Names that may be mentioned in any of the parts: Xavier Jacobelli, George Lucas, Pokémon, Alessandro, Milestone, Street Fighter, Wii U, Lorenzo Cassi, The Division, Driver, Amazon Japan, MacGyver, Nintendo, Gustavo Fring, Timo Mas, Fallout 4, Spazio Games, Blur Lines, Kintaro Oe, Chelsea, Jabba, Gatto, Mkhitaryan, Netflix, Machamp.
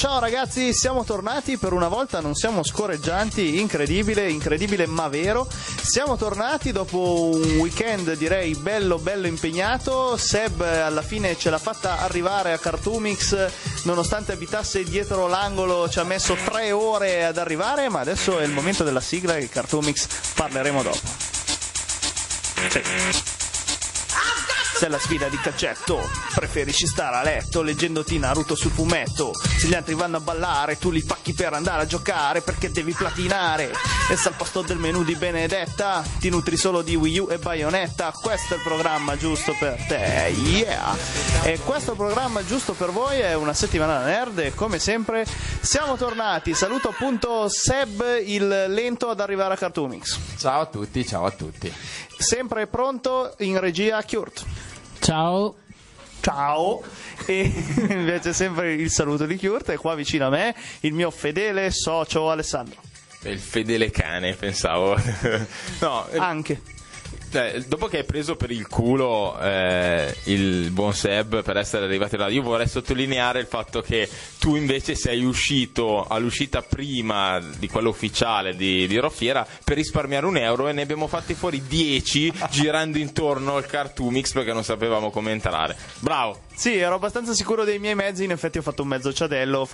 Ciao ragazzi, siamo tornati, per una volta non siamo scorreggianti, incredibile ma vero. Siamo tornati dopo un weekend direi bello impegnato. Seb alla fine ce l'ha fatta arrivare a Cartoomics, nonostante abitasse dietro l'angolo, ci ha messo 3 ore ad arrivare, ma adesso è il momento della sigla e Cartoomics parleremo dopo. Sì. Se la sfida di calcetto, preferisci stare a letto leggendoti Naruto sul fumetto. Se gli altri vanno a ballare, tu li pacchi per andare a giocare, perché devi platinare. E se al posto del menù di Benedetta ti nutri solo di Wii U e Bayonetta. Questo è il programma giusto per te, yeah! E questo programma giusto per voi è Una Settimana Nerd e come sempre siamo tornati. Saluto appunto Seb, il lento ad arrivare a Cartoomics. Ciao a tutti. Sempre pronto in regia Kurt. Ciao. E invece sempre il saluto di Kurt. E qua vicino a me il mio fedele socio Alessandro. Il fedele cane, pensavo. No, anche dopo che hai preso per il culo il buon Seb per essere arrivato là, io vorrei sottolineare il fatto che tu invece sei uscito all'uscita prima di quello ufficiale di Roffiera per risparmiare €1 e ne abbiamo fatti fuori 10 girando intorno al Cartoomics perché non sapevamo come entrare. Bravo! Sì, ero abbastanza sicuro dei miei mezzi, in effetti ho fatto un mezzo ciadello, ho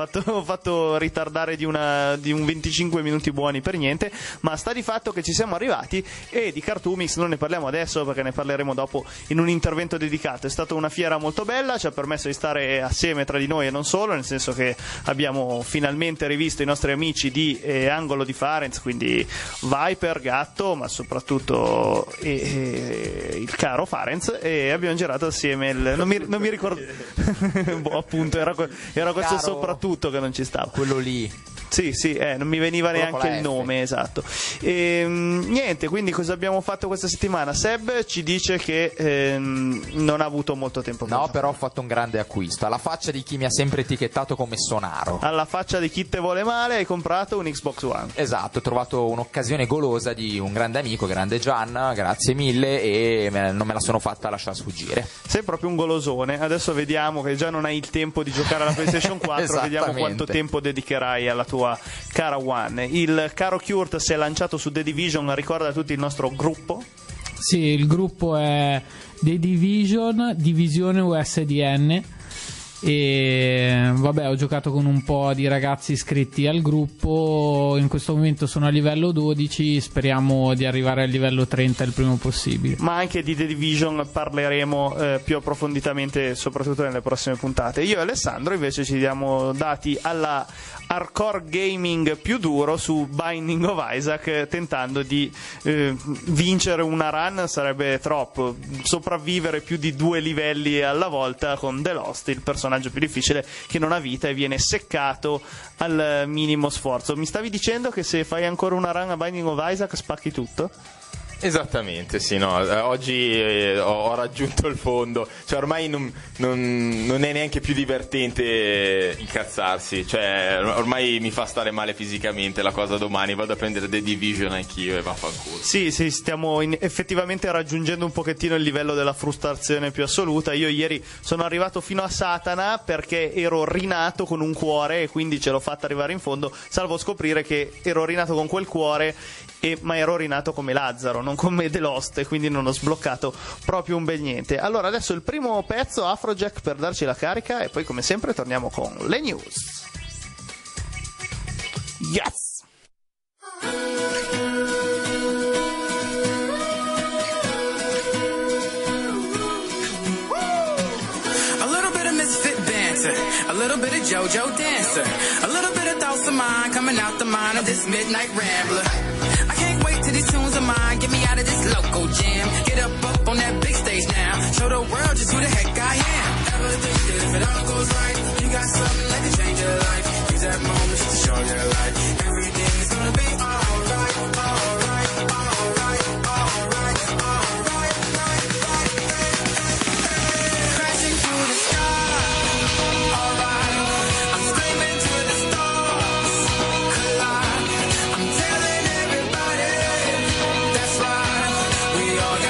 fatto ritardare di un 25 minuti buoni per niente, ma sta di fatto che ci siamo arrivati e di Cartoomics non ne parliamo adesso perché ne parleremo dopo in un intervento dedicato. È stata una fiera molto bella, ci ha permesso di stare assieme tra di noi e non solo, nel senso che abbiamo finalmente rivisto i nostri amici di Angolo di Farenz, quindi Viper, Gatto, ma soprattutto il caro Farenz, e abbiamo girato assieme non mi ricordo appunto era questo caro, soprattutto che non ci stava quello lì. Sì, non mi veniva quello neanche il nome, esatto. E, niente, quindi cosa abbiamo fatto questa settimana? Seb ci dice che non ha avuto molto tempo. No, però ho fatto un grande acquisto, alla faccia di chi mi ha sempre etichettato come sonaro. Alla faccia di chi te vuole male, hai comprato un Xbox One. Esatto, ho trovato un'occasione golosa di un grande amico, grande Gianna, grazie mille, e non me la sono fatta lasciar sfuggire. Sei proprio un golosone, adesso vediamo che già non hai il tempo di giocare alla PlayStation 4, vediamo quanto tempo dedicherai alla tua cara One. Il caro Kurt si è lanciato su The Division, ricorda a tutti il nostro gruppo. Sì, il gruppo è The Division, divisione USDN, e vabbè, ho giocato con un po' di ragazzi iscritti al gruppo, in questo momento sono a livello 12, speriamo di arrivare al livello 30 il primo possibile. Ma anche di The Division parleremo più approfonditamente, soprattutto nelle prossime puntate. Io e Alessandro invece ci diamo dati alla hardcore gaming più duro su Binding of Isaac, tentando di vincere una run sarebbe troppo, sopravvivere più di 2 livelli alla volta con The Lost, il personaggio più difficile che non ha vita e viene seccato al minimo sforzo. Mi stavi dicendo che se fai ancora una run a Binding of Isaac spacchi tutto? Esattamente, sì, no, oggi ho raggiunto il fondo, cioè ormai non è neanche più divertente incazzarsi, cioè ormai mi fa stare male fisicamente la cosa. Domani vado a prendere The Division anch'io e vaffanculo. Sì, stiamo effettivamente raggiungendo un pochettino il livello della frustrazione più assoluta. Io ieri sono arrivato fino a Satana perché ero rinato con un cuore e quindi ce l'ho fatta arrivare in fondo, salvo scoprire che ero rinato con quel cuore ma ero rinato come Lazzaro, non come The Lost, e quindi non ho sbloccato proprio un bel niente. Allora adesso il primo pezzo, Afrojack, per darci la carica, e poi come sempre torniamo con le news. Yes! A little bit of misfit banter, a little bit of JoJo dancer, a little bit of thoughts of mine coming out the mind of this midnight rambler. These tunes of mine, get me out of this local jam. Get up on that big stage now. Show the world just who the heck I am. Ever think that if it all goes right, you got something that can change your life. Use that moment just to show your life. Everything is gonna be alright, alright, alright, alright, alright, alright, alright. Crashing through the sky, alright. I'm screaming to the stars, collide. I'm telling everybody. That's right, we are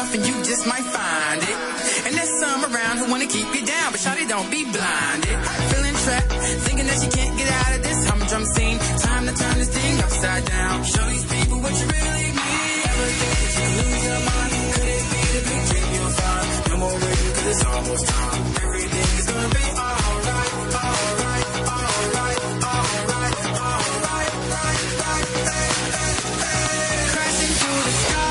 enough and you just might find it. And there's some around who wanna keep you down, but shawty don't be blinded. Feeling trapped, thinking that you can't get out of this humdrum scene. Time to turn this thing upside down. Show these people what you really mean. Ever think that you lose your mind? Could it be the big dream you'll find? No more waiting 'cause it's almost time. Everything is gonna be alright, alright, alright, alright, alright, right, right, hey, hey, hey. Crashing through the sky.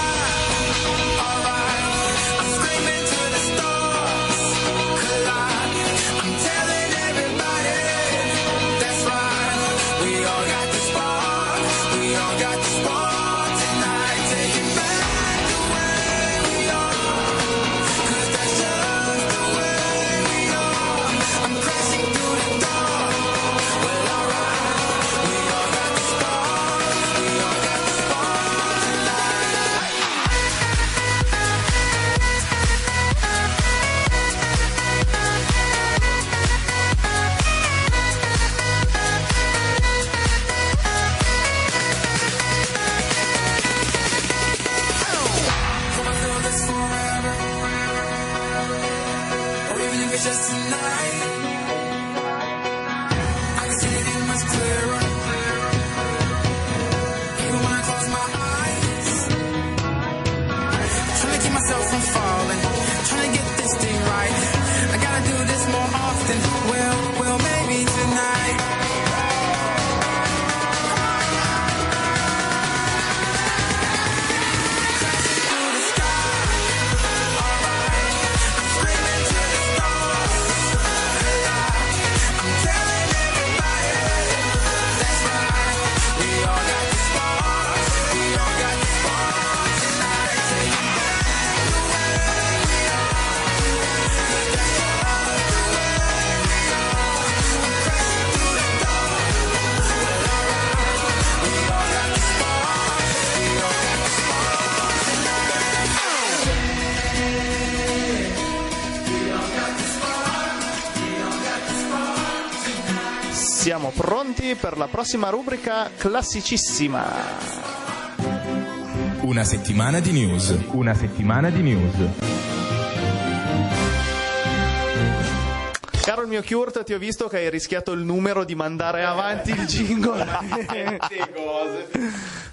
Siamo pronti per la prossima rubrica classicissima. Una settimana di news. Una settimana di news. Caro il mio Kurt, ti ho visto che hai rischiato il numero di mandare avanti il jingle.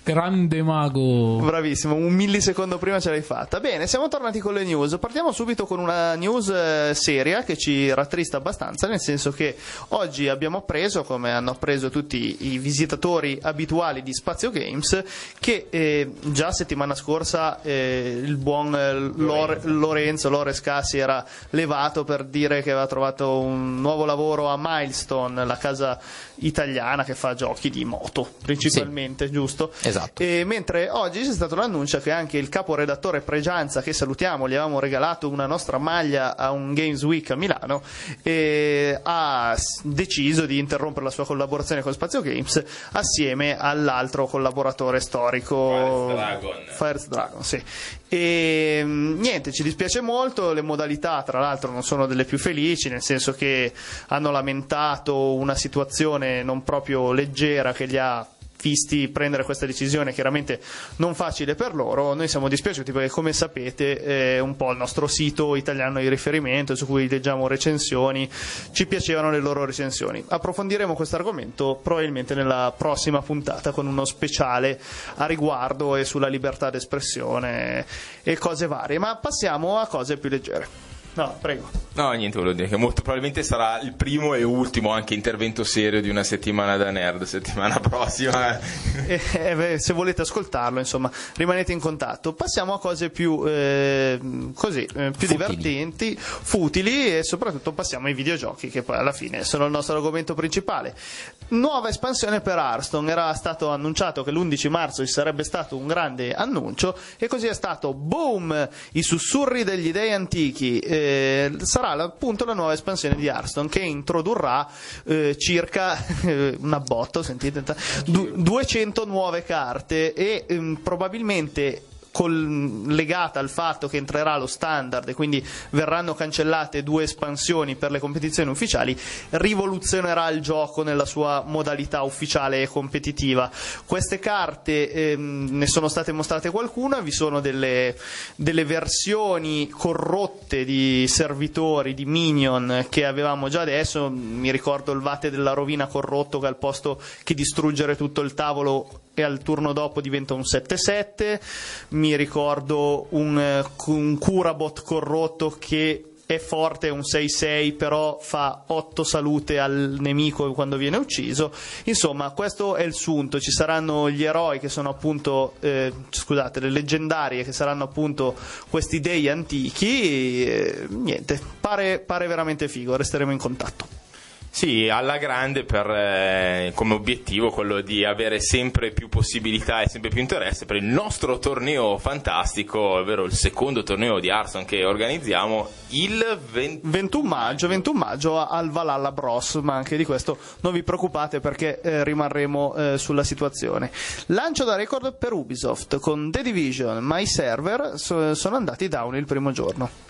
Grande mago. Bravissimo, un millisecondo prima ce l'hai fatta. Bene, siamo tornati con le news. Partiamo subito con una news seria che ci rattrista abbastanza, nel senso che oggi abbiamo appreso, come hanno appreso tutti i visitatori abituali di Spazio Games, che già settimana scorsa il buon Lorenzo Cassi era levato per dire che aveva trovato un nuovo lavoro a Milestone, la casa italiana che fa giochi di moto principalmente, sì. Giusto? Esatto. E mentre oggi c'è stato l'annuncio che anche il caporedattore Pregianza, che salutiamo, gli avevamo regalato una nostra maglia a un Games Week a Milano, ha deciso di interrompere la sua collaborazione con Spazio Games assieme all'altro collaboratore storico Fire Dragon, sì. E niente, ci dispiace molto. Le modalità tra l'altro non sono delle più felici, nel senso che hanno lamentato una situazione non proprio leggera che gli ha visti prendere questa decisione chiaramente non facile per loro. Noi siamo dispiaciuti perché, come sapete, è un po' il nostro sito italiano di riferimento su cui leggiamo recensioni, ci piacevano le loro recensioni. Approfondiremo questo argomento probabilmente nella prossima puntata con uno speciale a riguardo e sulla libertà d'espressione e cose varie, ma passiamo a cose più leggere. No, prego. No, niente, volevo dire che molto probabilmente sarà il primo e ultimo anche intervento serio di una settimana da nerd. Settimana prossima se volete ascoltarlo, insomma, rimanete in contatto. Passiamo a cose più più divertenti, futili, e soprattutto passiamo ai videogiochi, che poi alla fine sono il nostro argomento principale. Nuova espansione per Hearthstone. Era stato annunciato che l'11 marzo ci sarebbe stato un grande annuncio e così è stato. Boom! I sussurri degli dei antichi. Sarà appunto la nuova espansione di Hearthstone che introdurrà circa un abbotto, sentite, 200 nuove carte e probabilmente legata al fatto che entrerà lo standard e quindi verranno cancellate 2 espansioni per le competizioni ufficiali, rivoluzionerà il gioco nella sua modalità ufficiale e competitiva. Queste carte ne sono state mostrate qualcuna, vi sono delle versioni corrotte di servitori, di minion che avevamo già adesso, mi ricordo il Vate della Rovina corrotto che al posto che distruggere tutto il tavolo e al turno dopo diventa un 7-7, mi ricordo un Curabot corrotto che è forte, è un 6-6 però fa 8 salute al nemico quando viene ucciso. Insomma, questo è il sunto. Ci saranno gli eroi che sono appunto le leggendarie che saranno appunto questi dei antichi e, niente, pare veramente figo, resteremo in contatto. Sì, alla grande, per come obiettivo quello di avere sempre più possibilità e sempre più interesse per il nostro torneo fantastico, ovvero il secondo torneo di Hearthstone che organizziamo il 21 maggio al Valhalla Bros, ma anche di questo non vi preoccupate perché rimarremo sulla situazione. Lancio da record per Ubisoft con The Division, ma i server sono andati down il primo giorno.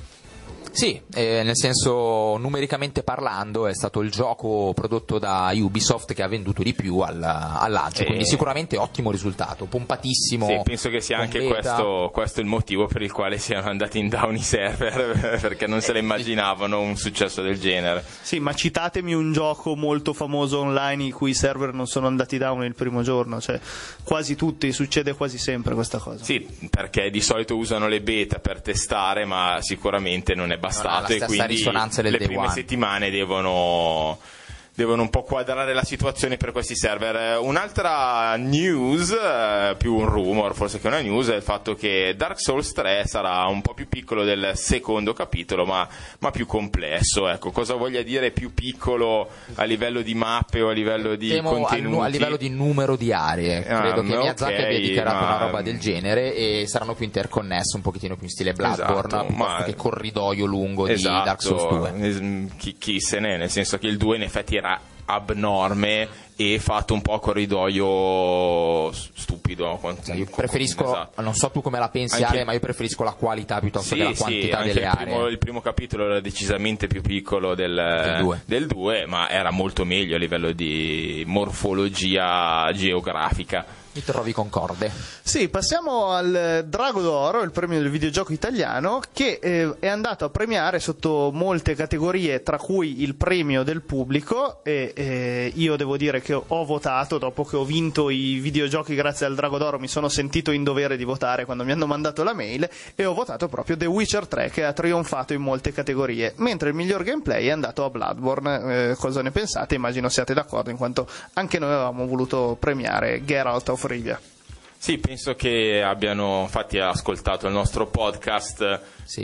Sì, nel senso, numericamente parlando, è stato il gioco prodotto da Ubisoft che ha venduto di più all'agio, quindi sicuramente ottimo risultato, pompatissimo. Sì, penso che sia anche questo il motivo per il quale siano andati in down i server, perché non se le immaginavano un successo del genere. Sì, ma citatemi un gioco molto famoso online in cui i server non sono andati down il primo giorno, cioè quasi tutti, succede quasi sempre questa cosa. Sì, perché di solito usano le beta per testare, ma sicuramente non è bastato, e quindi le prime settimane devono un po' quadrare la situazione per questi server. Un'altra news, più un rumor forse che una news, è il fatto che Dark Souls 3 sarà un po' più piccolo del secondo capitolo, ma più complesso. Ecco, cosa voglia dire più piccolo a livello di mappe o a livello di contenuti? A livello di numero di aree, credo che Miyazaki abbia dichiarato una roba del genere, e saranno più interconnesse, un pochettino più in stile Bloodborne, esatto, piuttosto che corridoio lungo di Dark Souls 2. Chi se ne è, nel senso che il 2 in effetti era abnorme e fatto un po' a corridoio stupido. Io preferisco, esatto, non so tu come la pensi anche, ma io preferisco la qualità piuttosto che la quantità delle aree. Il primo capitolo era decisamente più piccolo del 2, ma era molto meglio a livello di morfologia geografica. Mi trovi concorde. Sì, passiamo al Drago d'Oro, il premio del videogioco italiano, che è andato a premiare sotto molte categorie, tra cui il premio del pubblico, e io devo dire che ho votato. Dopo che ho vinto i videogiochi grazie al Drago d'Oro, mi sono sentito in dovere di votare quando mi hanno mandato la mail, e ho votato proprio The Witcher 3, che ha trionfato in molte categorie, mentre il miglior gameplay è andato a Bloodborne. Cosa ne pensate? Immagino siate d'accordo, in quanto anche noi avevamo voluto premiare Geralt of Rivia. Sì, penso che abbiano infatti ascoltato il nostro podcast. Sì,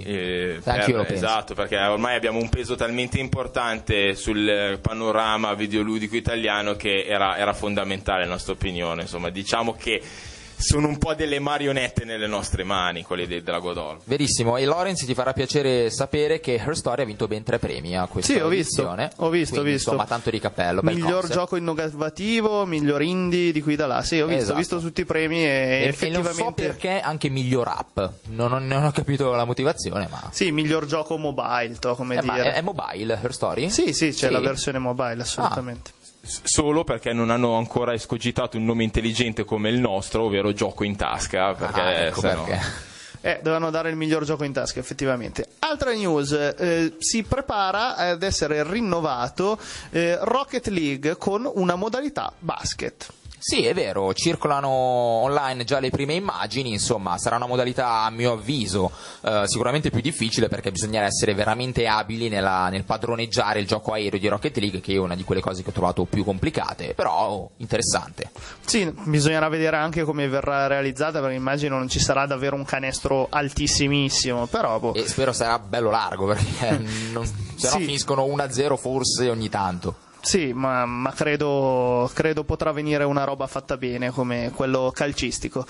anch'io lo penso. Esatto, perché ormai abbiamo un peso talmente importante sul panorama videoludico italiano che era fondamentale la nostra opinione. Insomma, diciamo che sono un po' delle marionette nelle nostre mani, quelli del Drago d'Oro. Verissimo. E Lorenzo, ti farà piacere sapere che Her Story ha vinto ben 3 premi a questa edizione. Sì, ho visto. Insomma, tanto di cappello. Miglior gioco innovativo, miglior indie, di qui da là. Sì, ho visto tutti i premi e effettivamente. E non so perché anche miglior app. Non ho capito la motivazione, ma. Sì, miglior gioco mobile, come dire. Ma è mobile Her Story? Sì, c'è la versione mobile, assolutamente. Solo perché non hanno ancora escogitato un nome intelligente come il nostro, ovvero gioco in tasca, perché dovevano dare il miglior gioco in tasca, effettivamente. Altra news, si prepara ad essere rinnovato Rocket League con una modalità basket. Sì, è vero, circolano online già le prime immagini. Insomma, sarà una modalità, a mio avviso, sicuramente più difficile, perché bisognerà essere veramente abili nel padroneggiare il gioco aereo di Rocket League, che è una di quelle cose che ho trovato più complicate, però interessante. Sì, bisognerà vedere anche come verrà realizzata, perché immagino non ci sarà davvero un canestro altissimissimo, però e spero sarà bello largo, perché se no finiscono 1-0 forse ogni tanto. Sì, ma credo potrà venire una roba fatta bene come quello calcistico.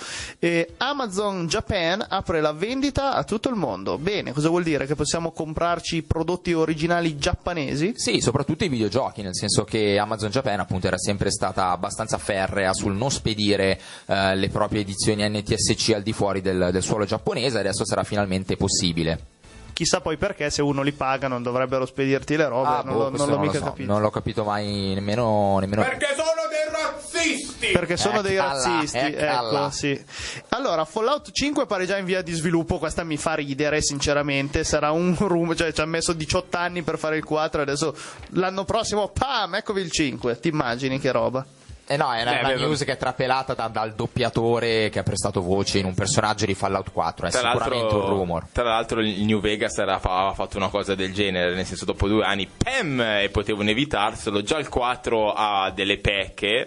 Amazon Japan apre la vendita a tutto il mondo. Bene, cosa vuol dire? Che possiamo comprarci prodotti originali giapponesi? Sì, soprattutto i videogiochi, nel senso che Amazon Japan appunto era sempre stata abbastanza ferrea sul non spedire le proprie edizioni NTSC al di fuori del suolo giapponese. Adesso sarà finalmente possibile. Chissà poi perché, se uno li paga non dovrebbero spedirti le robe, non l'ho mica capito. Non l'ho capito mai nemmeno. Perché sono dei razzisti! Perché sono dei razzisti, ecco, sì. Allora, Fallout 5 pare già in via di sviluppo, questa mi fa ridere sinceramente, sarà un rumore, cioè ci ha messo 18 anni per fare il 4 e adesso l'anno prossimo, pam, eccovi il 5, ti immagini che roba? Eh no, è una news che è trapelata dal doppiatore che ha prestato voce in un personaggio di Fallout 4. È sicuramente un rumor. Tra l'altro il New Vegas aveva fatto una cosa del genere, nel senso dopo 2 anni e potevano evitarselo. Già il 4 ha delle pecche,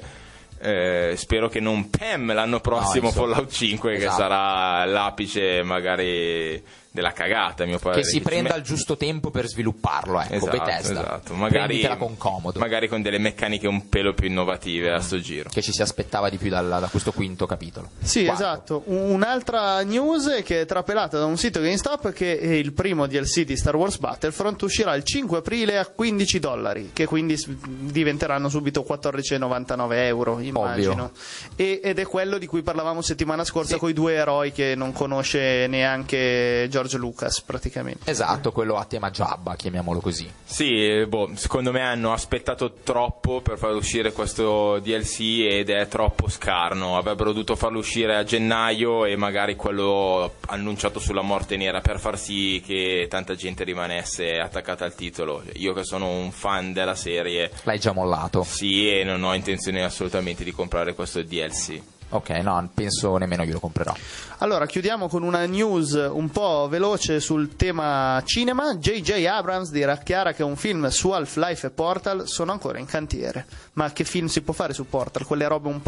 spero che non l'anno prossimo, no, Fallout 5, esatto, che sarà l'apice magari della cagata, a mio parere, che si prenda il giusto tempo per svilupparlo, ecco, esatto, Bethesda, esatto. Prenditela con comodo, magari con delle meccaniche un pelo più innovative a sto giro, che ci si aspettava di più da questo quinto capitolo. Sì, esatto. Un'altra news che è trapelata da un sito GameStop, che è il primo DLC di Star Wars Battlefront uscirà il 5 aprile a $15, che quindi diventeranno subito €14,99, immagino. Ed è quello di cui parlavamo settimana scorsa, sì, con i 2 eroi che non conosce neanche George Lucas praticamente. Esatto, quello a tema Jabba, chiamiamolo così. Sì, secondo me hanno aspettato troppo per far uscire questo DLC ed è troppo scarno. Avrebbero dovuto farlo uscire a gennaio e magari quello annunciato sulla morte nera, per far sì che tanta gente rimanesse attaccata al titolo. Io che sono un fan della serie, l'hai già mollato? Sì, e non ho intenzione assolutamente di comprare questo DLC. Ok, no, penso nemmeno io lo comprerò. Allora, chiudiamo con una news un po' veloce sul tema cinema. J.J. Abrams dirà chiara che un film su Half-Life e Portal sono ancora in cantiere. Ma che film si può fare su Portal? Quelle robe un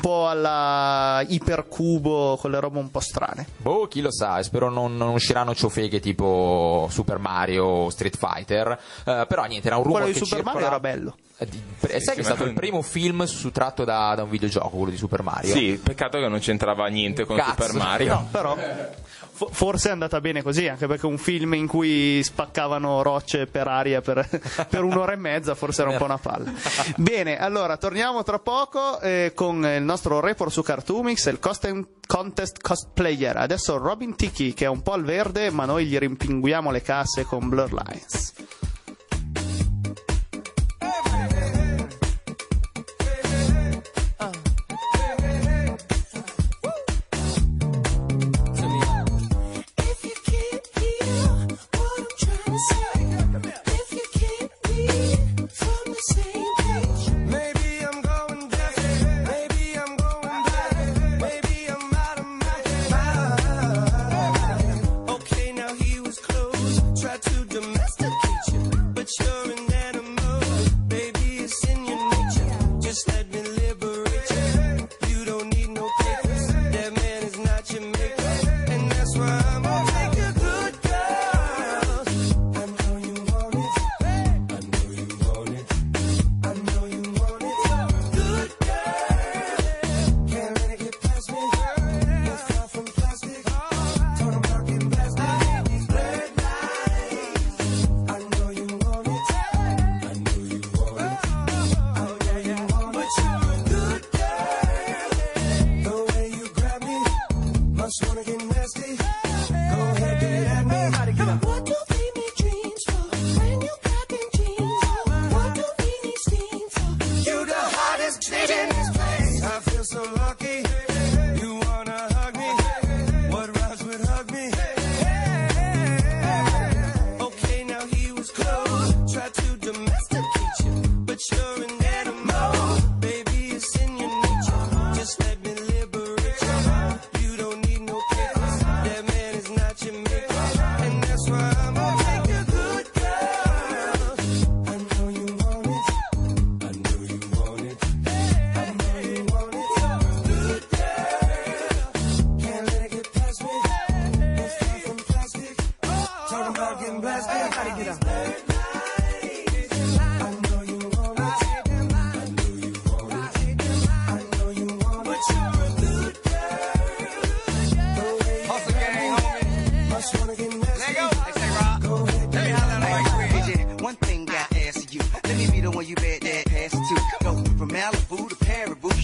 po' alla ipercubo, quelle robe un po' strane. Boh, chi lo sa, spero non usciranno ciofeghe tipo Super Mario o Street Fighter. Però niente, era un rumore che circola. Quello di Super Mario era bello. Sai che è stato il primo film tratto da un videogioco, quello di Super Mario. Sì, peccato che non c'entrava niente con Super Mario. No, però forse è andata bene così, anche perché un film in cui spaccavano rocce per aria per 1 ora e mezza forse era un po' una palla. Bene, allora torniamo tra poco con il nostro report su Cartoomics e il contest cosplayer. Adesso Robin Ticchi, che è un po' al verde, ma noi gli rimpinguiamo le casse con Blur Lines.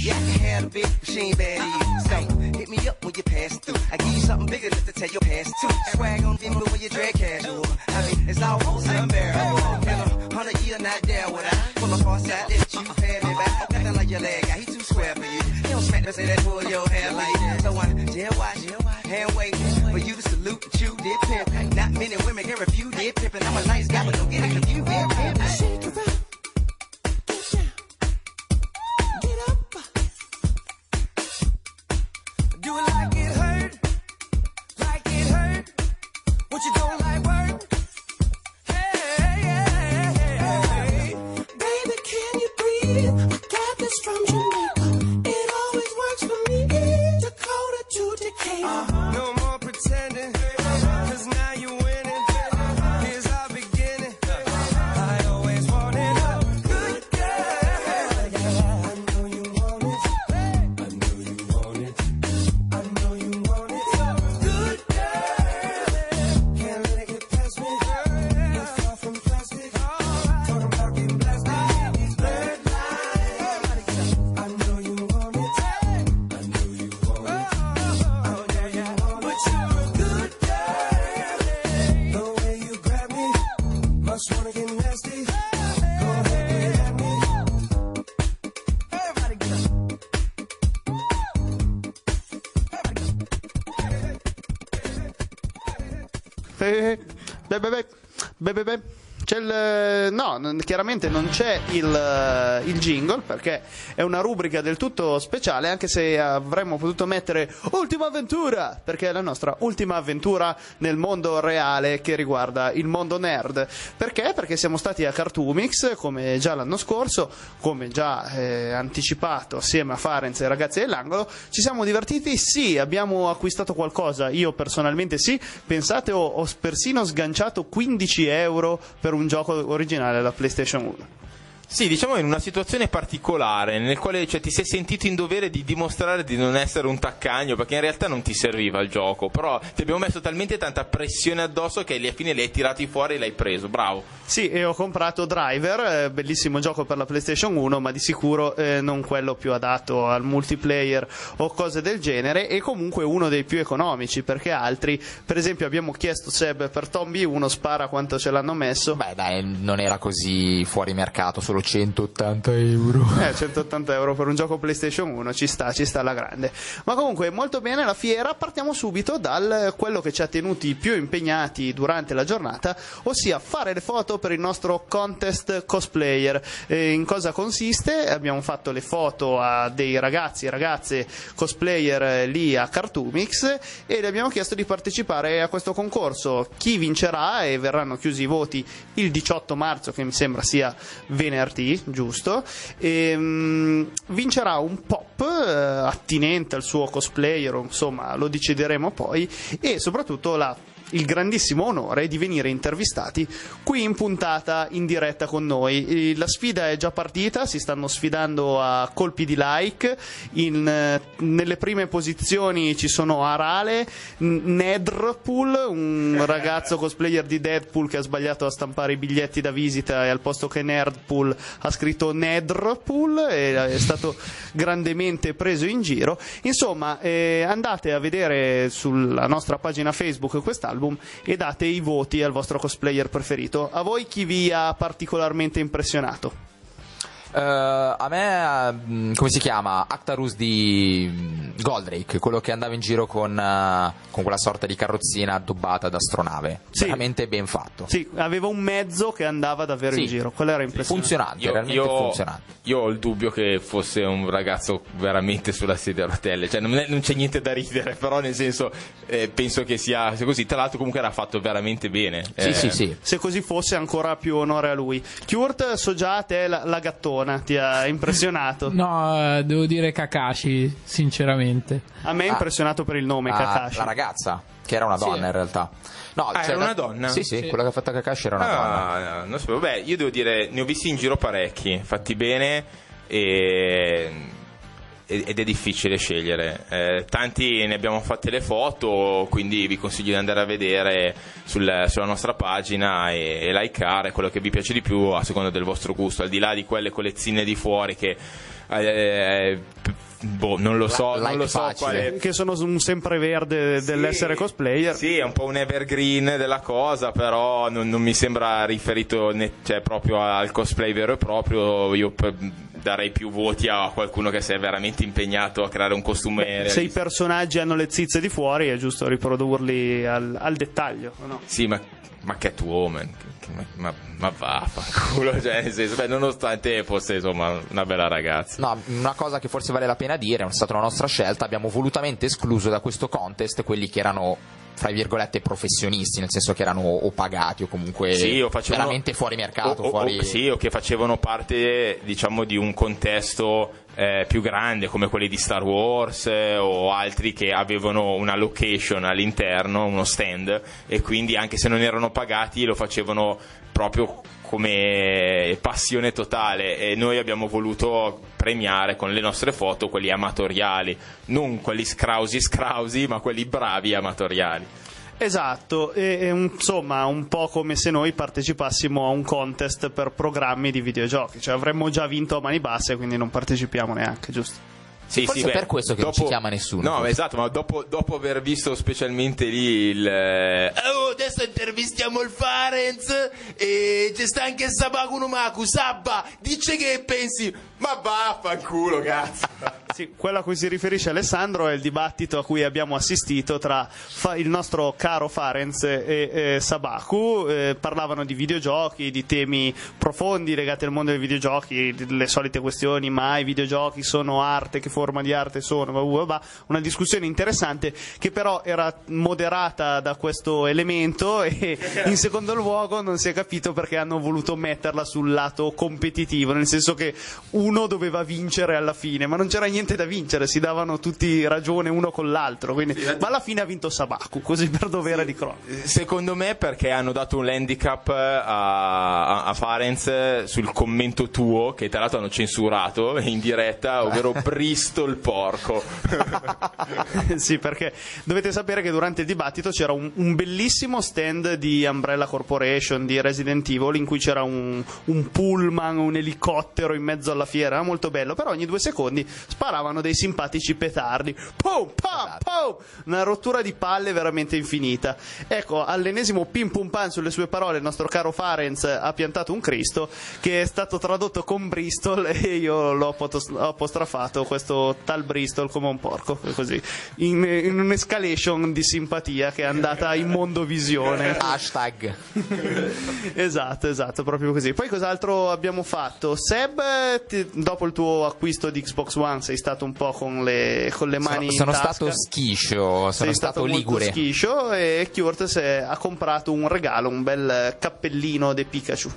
Yeah, I can handle big machine bad ears. So hit me up when you pass through. I give you something bigger just to tell your past too. Swag on Venmo when you drag casual. I mean, it's almost unbearable. And I'm 100 years not down with I. Pull a far side, let you pad me back. Nothing like your leg guy, he too square for you. He don't smack me, say that pull your hair like that. So I jail watch, hand wait for you to salute that you did pimp. Not many women can refuse did pimpin'. I'm a nice guy, but don't get it confused. Shake it up. Do it like it hurt, what you don't like work, hey, hey, hey, hey. Baby, can you breathe, I got this from Jamaica, it always works for me, Dakota to Decatur, no more pretending, cause now you winning, here's our beginning, I always wanted a good girl, I know you want it, I know you want it. Beh. C'è il... No, chiaramente non c'è il jingle, perché è una rubrica del tutto speciale, anche se avremmo potuto mettere Ultima avventura, perché è la nostra ultima avventura nel mondo reale che riguarda il mondo nerd. Perché? Perché siamo stati a Cartoomics, come già l'anno scorso, come già anticipato assieme a Farenz e ai ragazzi dell'angolo. Ci siamo divertiti? Sì. Abbiamo acquistato qualcosa? Io personalmente sì. Pensate, ho persino sganciato 15 euro per un gioco originale da PlayStation 1. Sì, diciamo in una situazione particolare nel quale, cioè, ti sei sentito in dovere di dimostrare di non essere un taccagno, perché in realtà non ti serviva il gioco, però ti abbiamo messo talmente tanta pressione addosso che alla fine li hai tirati fuori e l'hai preso. Bravo. Sì, e ho comprato Driver, bellissimo gioco per la PlayStation 1, ma di sicuro non quello più adatto al multiplayer o cose del genere, e comunque uno dei più economici, perché altri, per esempio, abbiamo chiesto Seb per Tomb 1 Spara quanto ce l'hanno messo. Beh dai, non era così fuori mercato, solo 180 euro. 180 euro per un gioco PlayStation 1 ci sta alla grande. Ma comunque molto bene la fiera. Partiamo subito dal quello che ci ha tenuti più impegnati durante la giornata, ossia fare le foto per il nostro contest cosplayer. In cosa consiste? Abbiamo fatto le foto a dei ragazzi e ragazze cosplayer lì a Cartoomics e gli abbiamo chiesto di partecipare a questo concorso. Chi vincerà? E verranno chiusi i voti il 18 marzo, che mi sembra sia venerdì, giusto? E, vincerà un pop attinente al suo cosplayer, insomma lo decideremo poi, e soprattutto il grandissimo onore di venire intervistati qui in puntata in diretta con noi. La sfida è già partita, si stanno sfidando a colpi di like. Nelle prime posizioni ci sono Arale, Nedrpool, un ragazzo cosplayer di Deadpool che ha sbagliato a stampare i biglietti da visita e al posto che Nerdpool ha scritto Nedrpool, e è stato grandemente preso in giro. Insomma, andate a vedere sulla nostra pagina Facebook quest'anno e date i voti al vostro cosplayer preferito. A voi chi vi ha particolarmente impressionato? A me, come si chiama? Actarus di Goldrake, quello che andava in giro con quella sorta di carrozzina addobbata da astronave. Sì. Veramente ben fatto. Sì, aveva un mezzo che andava davvero in giro. Quello era impressionante. Funzionante, realmente funzionante. Io ho il dubbio che fosse un ragazzo veramente sulla sedia a rotelle, cioè non c'è niente da ridere, però nel senso penso che sia così. Tra l'altro comunque era fatto veramente bene. Sì, sì. Se così fosse ancora più onore a lui. Kurt, so già a te la gattona ti ha impressionato? No, devo dire Kakashi, sinceramente. A me è impressionato per il nome Kakashi. La ragazza, che era una donna in realtà. No, cioè era una donna? Sì, quella che ha fatto Kakashi era una donna. No, non so, vabbè, io devo dire, ne ho visti in giro parecchi, fatti bene, ed è difficile scegliere. Tanti ne abbiamo fatte le foto, quindi vi consiglio di andare a vedere sulla nostra pagina e likeare quello che vi piace di più a seconda del vostro gusto, al di là di quelle collezzine di fuori che boh, non lo so, non lo so quale... Che sono un sempreverde dell'essere cosplayer. Sì, è un po' un evergreen della cosa, però non mi sembra riferito cioè proprio al cosplay vero e proprio. Io darei più voti a qualcuno che si è veramente impegnato a creare un costume. Beh, se i personaggi hanno le zizze di fuori è giusto riprodurli al dettaglio, no? Sì, ma Catwoman, ma vaffanculo, cioè, nel senso, beh, nonostante fosse insomma una bella ragazza. No, una cosa che forse vale la pena dire, è stata una nostra scelta, abbiamo volutamente escluso da questo contest quelli che erano fra virgolette professionisti, nel senso che erano o pagati o comunque veramente fuori mercato, o che facevano parte diciamo di un contesto più grande, come quelli di Star Wars o altri che avevano una location all'interno, uno stand, e quindi anche se non erano pagati lo facevano proprio come passione totale, e noi abbiamo voluto premiare con le nostre foto quelli amatoriali, non quelli scrausi, ma quelli bravi amatoriali. Esatto, e insomma un po' come se noi partecipassimo a un contest per programmi di videogiochi, cioè avremmo già vinto a mani basse, quindi non partecipiamo neanche, giusto? Sì, forse per questo che dopo, non ci chiama nessuno. No, esatto, ma dopo aver visto specialmente lì il adesso intervistiamo il Farenz e c'è sta anche Sabakunumaku, Sabba, dice che pensi, ma vaffanculo cazzo. Sì, quello a cui si riferisce Alessandro è il dibattito a cui abbiamo assistito tra il nostro caro Farenz e Sabaku. Parlavano di videogiochi, di temi profondi legati al mondo dei videogiochi, le solite questioni, ma i videogiochi sono arte, che forma di arte sono, una discussione interessante che però era moderata da questo elemento, e in secondo luogo non si è capito perché hanno voluto metterla sul lato competitivo, nel senso che uno doveva vincere alla fine, ma non c'era niente da vincere, si davano tutti ragione uno con l'altro, quindi, ma alla fine ha vinto Sabaku, così per dovere di cronaca. Secondo me perché hanno dato un handicap a Farenz sul commento tuo, che tra l'altro hanno censurato in diretta, ovvero Bristol porco. Sì, perché dovete sapere che durante il dibattito c'era un bellissimo stand di Umbrella Corporation, di Resident Evil, in cui c'era un pullman, un elicottero in mezzo alla fiera, era molto bello, però ogni 2 secondi sparavano dei simpatici petardi, pum, pam, pum, una rottura di palle veramente infinita. Ecco, all'ennesimo pim pum pan sulle sue parole il nostro caro Farenz ha piantato un Cristo che è stato tradotto con Bristol, e io l'ho apostrofato questo tal Bristol come un porco, così in un'escalation di simpatia che è andata in mondovisione. Hashtag. esatto, proprio così. Poi cos'altro abbiamo fatto? Seb, dopo il tuo acquisto di Xbox One sei stato un po' con le mani in tasca. Sono stato schiscio, sei stato ligure. Molto schiscio, e Kurt ha comprato un regalo, un bel cappellino di Pikachu.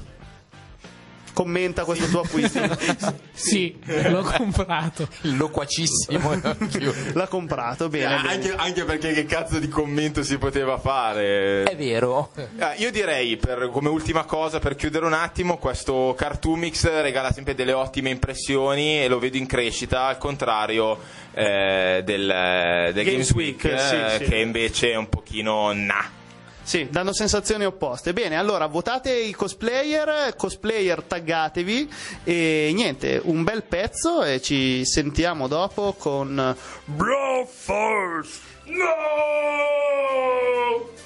Commenta questo tuo acquisto. Sì, l'ho comprato. Loquacissimo. L'ha comprato, bene, bene. Anche perché che cazzo di commento si poteva fare? È vero. Io direi, come ultima cosa, per chiudere un attimo, questo Cartoomics regala sempre delle ottime impressioni e lo vedo in crescita, al contrario del Games Week sì. Che invece è un pochino Sì, danno sensazioni opposte. Bene, allora votate i cosplayer, taggatevi, e niente, un bel pezzo, e ci sentiamo dopo con Blow Force. No!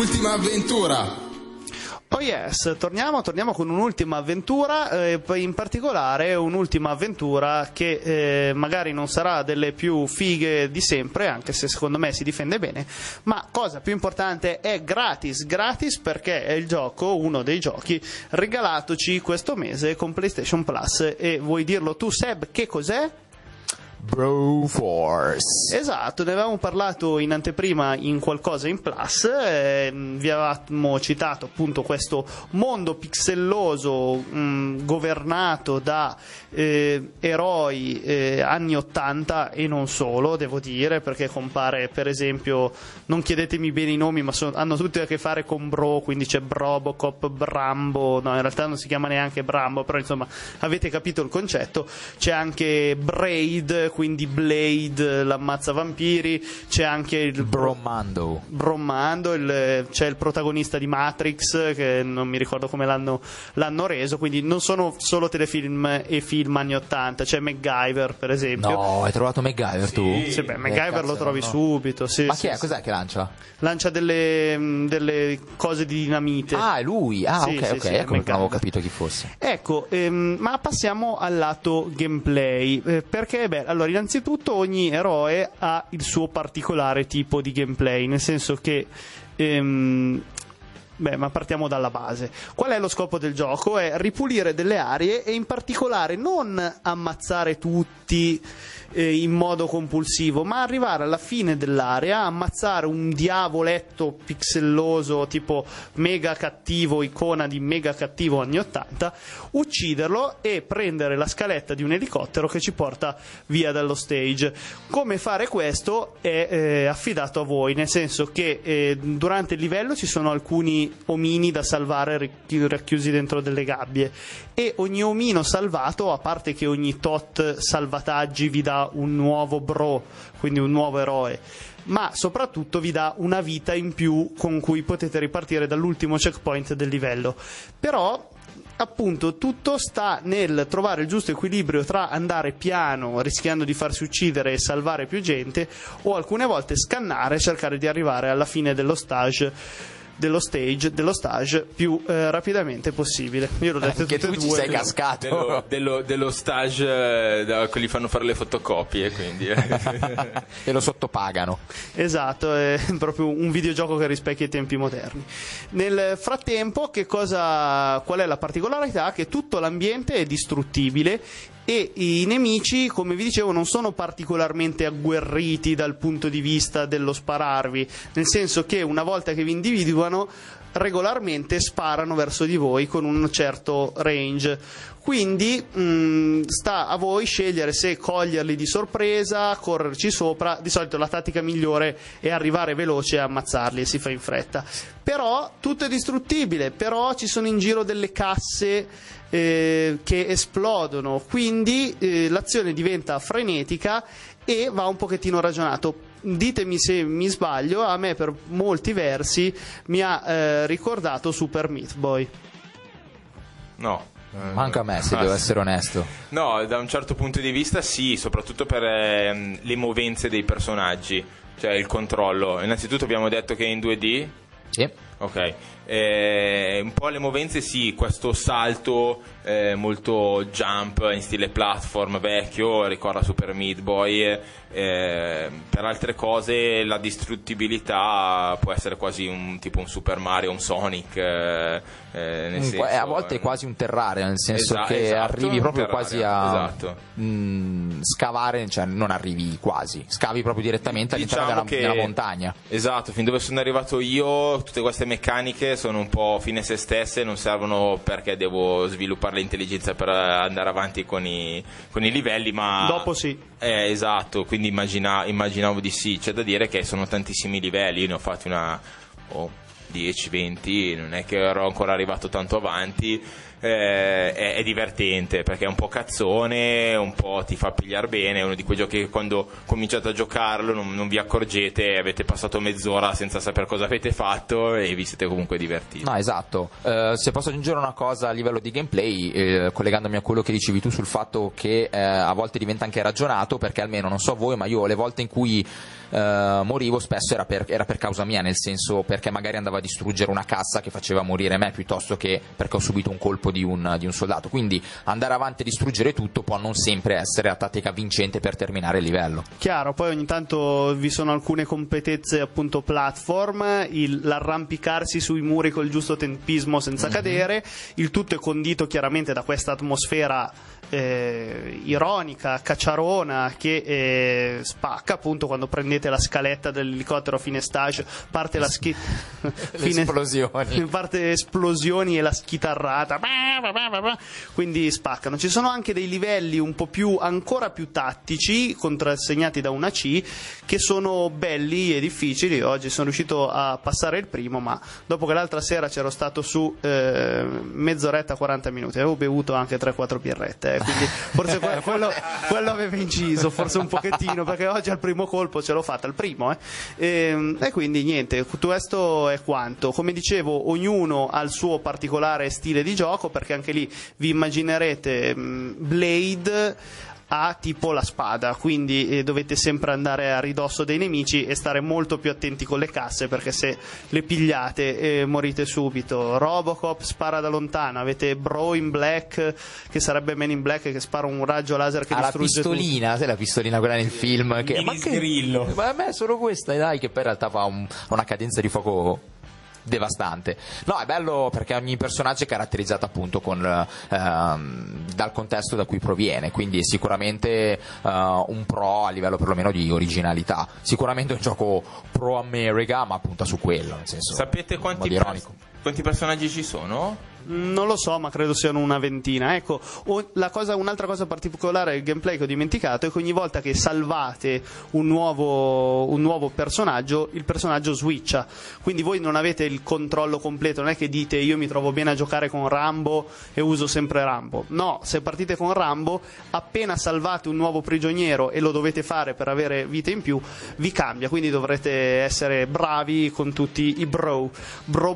Ultima avventura. Oh yes, torniamo con un'ultima avventura, in particolare un'ultima avventura che magari non sarà delle più fighe di sempre, anche se secondo me si difende bene, ma cosa più importante è gratis perché è il gioco, uno dei giochi regalatoci questo mese con PlayStation Plus. E vuoi dirlo tu, Seb, che cos'è? Broforce. Esatto, ne avevamo parlato in anteprima in qualcosa in Plus, vi avevamo citato appunto questo mondo pixelloso governato da eroi anni 80 e non solo, devo dire, perché compare per esempio, non chiedetemi bene i nomi, ma hanno tutti a che fare con Bro, quindi c'è Brobocop, Brambo, no in realtà non si chiama neanche Brambo, però insomma avete capito il concetto. C'è anche Braid, quindi Blade, l'ammazza vampiri, c'è anche il Bromando, c'è il protagonista di Matrix che non mi ricordo come l'hanno reso, quindi non sono solo telefilm e film anni 80, c'è MacGyver per esempio. No, hai trovato MacGyver sì. Tu? Sì, beh, MacGyver cazzo, lo trovi no. Subito sì, ma sì, chi è? Sì. Cos'è che lancia? Lancia delle cose di dinamite. Ah, è lui? Ah, sì, ok, sì, ok, sì, ecco, non avevo capito chi fosse. Ecco, ma passiamo al lato gameplay, perché beh, allora innanzitutto ogni eroe ha il suo particolare tipo di gameplay, nel senso che beh, ma partiamo dalla base. Qual è lo scopo del gioco? È ripulire delle aree e in particolare non ammazzare tutti in modo compulsivo, ma arrivare alla fine dell'area, ammazzare un diavoletto pixelloso tipo mega cattivo, icona di mega cattivo anni 80, ucciderlo e prendere la scaletta di un elicottero che ci porta via dallo stage. Come fare questo è affidato a voi, nel senso che durante il livello ci sono alcuni omini da salvare racchiusi dentro delle gabbie e ogni omino salvato, a parte che ogni tot salvataggi vi dà un nuovo bro, quindi un nuovo eroe, ma soprattutto vi dà una vita in più con cui potete ripartire dall'ultimo checkpoint del livello. Però appunto tutto sta nel trovare il giusto equilibrio tra andare piano rischiando di farsi uccidere e salvare più gente, o alcune volte scannare e cercare di arrivare alla fine dello stage più rapidamente possibile. Io l'ho detto tutte e due. Che tu ci sei cascato dello stage che gli fanno fare le fotocopie, quindi e lo sottopagano. Esatto, è proprio un videogioco che rispecchia i tempi moderni. Nel frattempo, qual è la particolarità? Che tutto l'ambiente è distruttibile e i nemici, come vi dicevo, non sono particolarmente agguerriti dal punto di vista dello spararvi, nel senso che una volta che vi individuano regolarmente sparano verso di voi con un certo range, quindi sta a voi scegliere se coglierli di sorpresa, correrci sopra. Di solito la tattica migliore è arrivare veloce e ammazzarli, e si fa in fretta. Però tutto è distruttibile, però ci sono in giro delle casse che esplodono, quindi l'azione diventa frenetica e va un pochettino ragionato. Ditemi se mi sbaglio, a me per molti versi mi ha ricordato Super Meat Boy. No. Manca a me, se devo essere onesto. No, da un certo punto di vista sì, soprattutto per le movenze dei personaggi, cioè il controllo. Innanzitutto abbiamo detto che è in 2D. Sì. Ok, un po' le movenze sì, questo salto molto jump in stile platform vecchio, ricorda Super Meat Boy. Per altre cose la distruttibilità può essere quasi tipo un Super Mario, un Sonic, nel senso, a volte è quasi un Terraria, nel senso che esatto, arrivi proprio terraria, quasi a esatto. Scavare, cioè non arrivi quasi, scavi proprio direttamente all'interno della montagna. Esatto, fin dove sono arrivato io tutte queste meccaniche sono un po' fine se stesse, non servono perché devo sviluppare l'intelligenza per andare avanti con i livelli, ma dopo sì. Esatto, quindi immaginavo di sì. C'è da dire che sono tantissimi livelli, io ne ho fatti 10-20, non è che ero ancora arrivato tanto avanti, è divertente, perché è un po' cazzone, un po' ti fa pigliar bene, è uno di quei giochi che quando cominciate a giocarlo non vi accorgete, avete passato mezz'ora senza saper cosa avete fatto e vi siete comunque divertiti. No, esatto. Se posso aggiungere una cosa a livello di gameplay, collegandomi a quello che dicevi tu sul fatto che a volte diventa anche ragionato, perché almeno non so voi, ma io le volte in cui morivo spesso era per causa mia, nel senso perché magari andavo a distruggere una cassa che faceva morire me, piuttosto che perché ho subito un colpo di un soldato. Quindi andare avanti e distruggere tutto può non sempre essere la tattica vincente per terminare il livello. Chiaro, poi ogni tanto vi sono alcune competenze appunto platform, l'arrampicarsi sui muri col giusto tempismo senza cadere, il tutto è condito chiaramente da questa atmosfera ironica, cacciarona, che spacca appunto quando prendete la scaletta dell'elicottero a fine stage, parte la esplosioni, parte esplosioni e la schitarrata, quindi spaccano. Ci sono anche dei livelli un po' più, ancora più tattici, contrassegnati da una C, che sono belli e difficili. Oggi sono riuscito a passare il primo, ma dopo che l'altra sera c'ero stato su mezz'oretta, 40 minuti, avevo bevuto anche 3-4 birrette. Quindi forse quello aveva inciso forse un pochettino, perché oggi al primo colpo ce l'ho fatta, al primo e quindi niente, questo è quanto. Come dicevo, ognuno ha il suo particolare stile di gioco, perché anche lì vi immaginerete Blade ha tipo la spada, quindi dovete sempre andare a ridosso dei nemici e stare molto più attenti con le casse, perché se le pigliate morite subito. Robocop spara da lontano, avete Bro in Black, che sarebbe Men in Black, che spara un raggio laser che distrugge tutto. La pistolina, sai, la pistolina quella nel film che grillo. Ma a me è solo questa, dai, che poi in realtà fa una cadenza di fuoco devastante. No, è bello perché ogni personaggio è caratterizzato appunto con dal contesto da cui proviene, quindi è sicuramente un pro a livello perlomeno di originalità. Sicuramente è un gioco pro America, ma punta su quello, nel senso. Sapete quanti personaggi ci sono? Non lo so, ma credo siano una ventina. Ecco, un'altra cosa particolare del gameplay che ho dimenticato è che ogni volta che salvate un nuovo personaggio, il personaggio switcha. Quindi voi non avete il controllo completo, non è che dite io mi trovo bene a giocare con Rambo e uso sempre Rambo. No, se partite con Rambo, appena salvate un nuovo prigioniero, e lo dovete fare per avere vite in più, vi cambia. Quindi dovrete essere bravi con tutti i bro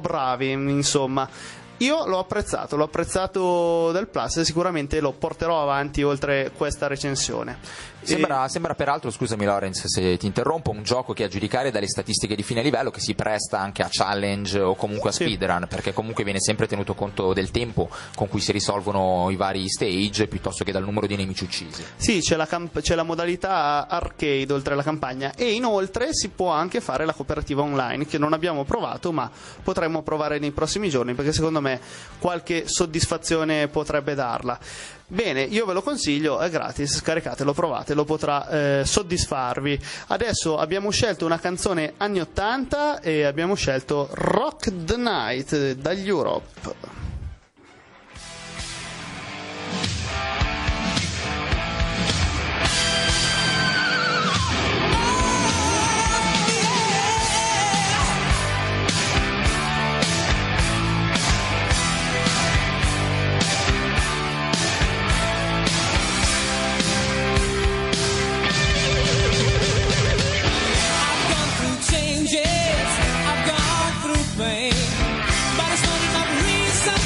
bravi, insomma. Io l'ho apprezzato dal Plus e sicuramente lo porterò avanti oltre questa recensione. Sembra peraltro, scusami Lorenz se ti interrompo, un gioco che a giudicare dalle statistiche di fine livello che si presta anche a challenge o comunque a speedrun, perché comunque viene sempre tenuto conto del tempo con cui si risolvono i vari stage piuttosto che dal numero di nemici uccisi. Sì, c'è la modalità arcade oltre alla campagna, e inoltre si può anche fare la cooperativa online, che non abbiamo provato ma potremmo provare nei prossimi giorni, perché secondo me qualche soddisfazione potrebbe darla. Bene, io ve lo consiglio, è gratis, scaricatelo, provatelo, potrà soddisfarvi. Adesso abbiamo scelto una canzone anni 80 e abbiamo scelto Rock the Night dagli Europe. I've gone through pain, but it's not enough reason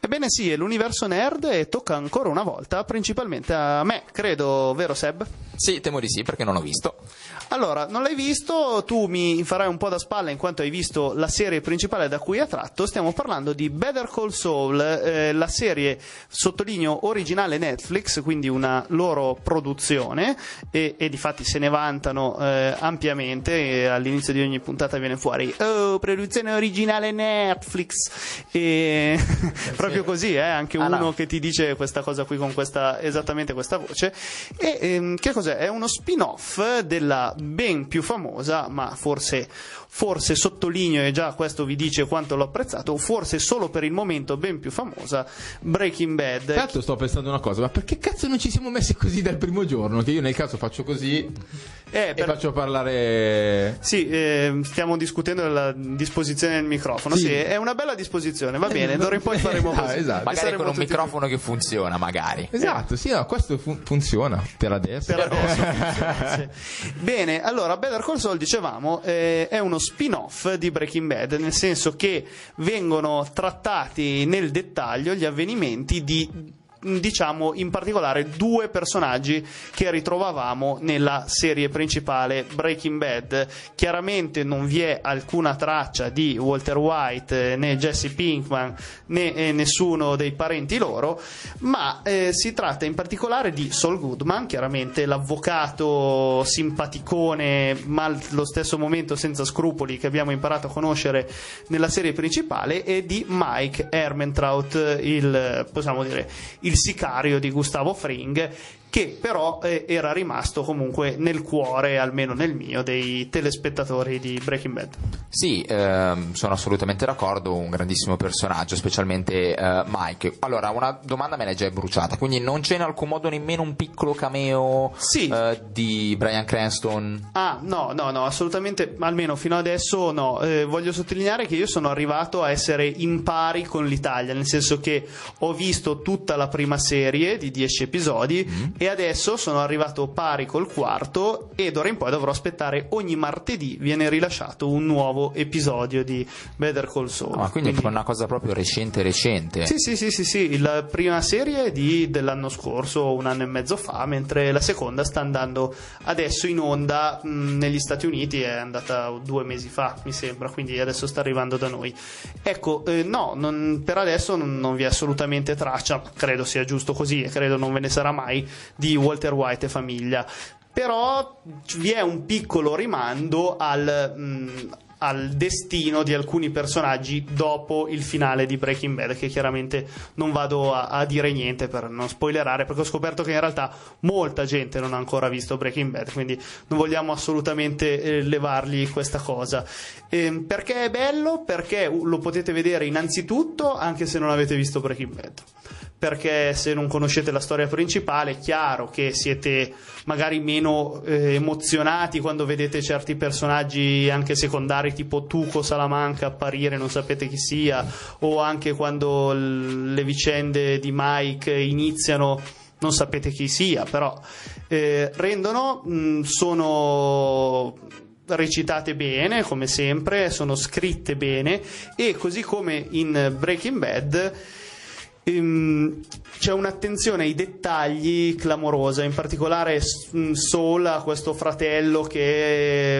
Ebbene sì, è l'universo nerd e tocca ancora una volta principalmente a me, credo, vero Seb? Sì, temo di sì, perché non ho visto. Allora, non l'hai visto, tu mi farai un po' da spalla in quanto hai visto la serie principale da cui è tratto. Stiamo parlando di Better Call Saul, la serie, sottolineo, originale Netflix, quindi una loro produzione, e difatti se ne vantano ampiamente, all'inizio di ogni puntata viene fuori "Oh, produzione originale Netflix", e proprio così, anche uno che ti dice questa cosa qui con questa, esattamente questa voce. E che cos'è? È uno spin-off della ben più famosa, ma forse sottolineo, e già questo vi dice quanto l'ho apprezzato, forse solo per il momento ben più famosa, Breaking Bad. Tanto sto pensando una cosa, ma perché cazzo non ci siamo messi così dal primo giorno? Che io nel caso faccio così e faccio parlare... Sì, stiamo discutendo della disposizione del microfono. Sì, è una bella disposizione, va bene, d'ora in poi faremo così. Esatto. Magari con un microfono che funziona, magari. Esatto, sì, no, questo funziona per adesso. Per adesso funziona, sì. Bene, allora, Better Call Saul, dicevamo, è uno spin-off di Breaking Bad, nel senso che vengono trattati nel dettaglio gli avvenimenti di, diciamo, in particolare due personaggi che ritrovavamo nella serie principale Breaking Bad. Chiaramente non vi è alcuna traccia di Walter White, né Jesse Pinkman, né nessuno dei parenti loro, ma si tratta in particolare di Saul Goodman, chiaramente l'avvocato simpaticone ma allo stesso momento senza scrupoli che abbiamo imparato a conoscere nella serie principale, e di Mike Ehrmantraut, il, possiamo dire, il sicario di Gustavo Fring, che però era rimasto comunque nel cuore, almeno nel mio, dei telespettatori di Breaking Bad. Sì, sono assolutamente d'accordo, un grandissimo personaggio, specialmente Mike. Allora, una domanda me l'hai già bruciata, quindi non c'è in alcun modo nemmeno un piccolo cameo di Bryan Cranston? Ah, no, assolutamente, almeno fino adesso no. Voglio sottolineare che io sono arrivato a essere in pari con l'Italia, nel senso che ho visto tutta la prima serie di 10 episodi e adesso sono arrivato pari col quarto, e d'ora in poi dovrò aspettare ogni martedì viene rilasciato un nuovo episodio di Better Call Saul. Ma quindi è una cosa proprio recente. Sì, la prima serie dell'anno scorso, un anno e mezzo fa, mentre la seconda sta andando adesso in onda negli Stati Uniti, è andata 2 mesi fa mi sembra, quindi adesso sta arrivando da noi. Ecco, per adesso non vi è assolutamente traccia, credo sia giusto così e credo non ve ne sarà mai, di Walter White e famiglia, però vi è un piccolo rimando al destino di alcuni personaggi dopo il finale di Breaking Bad, che chiaramente non vado a dire niente per non spoilerare, perché ho scoperto che in realtà molta gente non ha ancora visto Breaking Bad, quindi non vogliamo assolutamente levargli questa cosa. Perché è bello? Perché lo potete vedere innanzitutto anche se non avete visto Breaking Bad, perché se non conoscete la storia principale è chiaro che siete magari meno emozionati quando vedete certi personaggi anche secondari, tipo Tuco Salamanca apparire, non sapete chi sia, o anche quando le vicende di Mike iniziano, non sapete chi sia, però sono recitate bene come sempre, sono scritte bene, e così come in Breaking Bad c'è un'attenzione ai dettagli clamorosa, in particolare Saul ha questo fratello che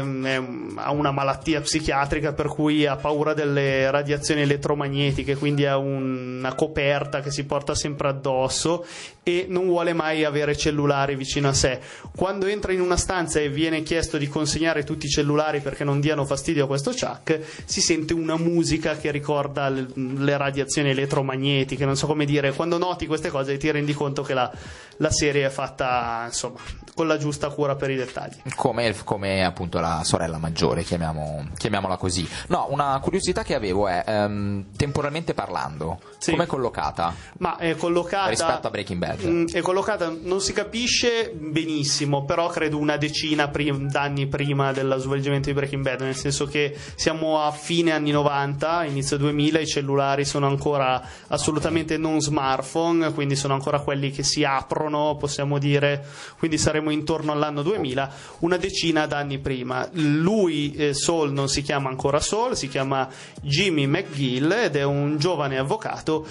ha una malattia psichiatrica per cui ha paura delle radiazioni elettromagnetiche, quindi ha una coperta che si porta sempre addosso e non vuole mai avere cellulari vicino a sé. Quando entra in una stanza e viene chiesto di consegnare tutti i cellulari perché non diano fastidio a questo Chuck, si sente una musica che ricorda le radiazioni elettromagnetiche, non so come dire. Quando noti queste cose ti rendi conto che la serie è fatta, insomma, con la giusta cura per i dettagli, come appunto la sorella maggiore, chiamiamola così. No, una curiosità che avevo è temporalmente parlando, sì, com'è collocata? Ma è collocata rispetto a Breaking Bad? È collocata, non si capisce benissimo, però credo una decina d'anni prima dello svolgimento di Breaking Bad, nel senso che siamo a fine anni 90, inizio 2000, i cellulari sono ancora assolutamente non smartphone, quindi sono ancora quelli che si aprono, possiamo dire, quindi saremo intorno all'anno 2000, una decina d'anni prima. Lui, Saul, non si chiama ancora Saul, si chiama Jimmy McGill ed è un giovane avvocato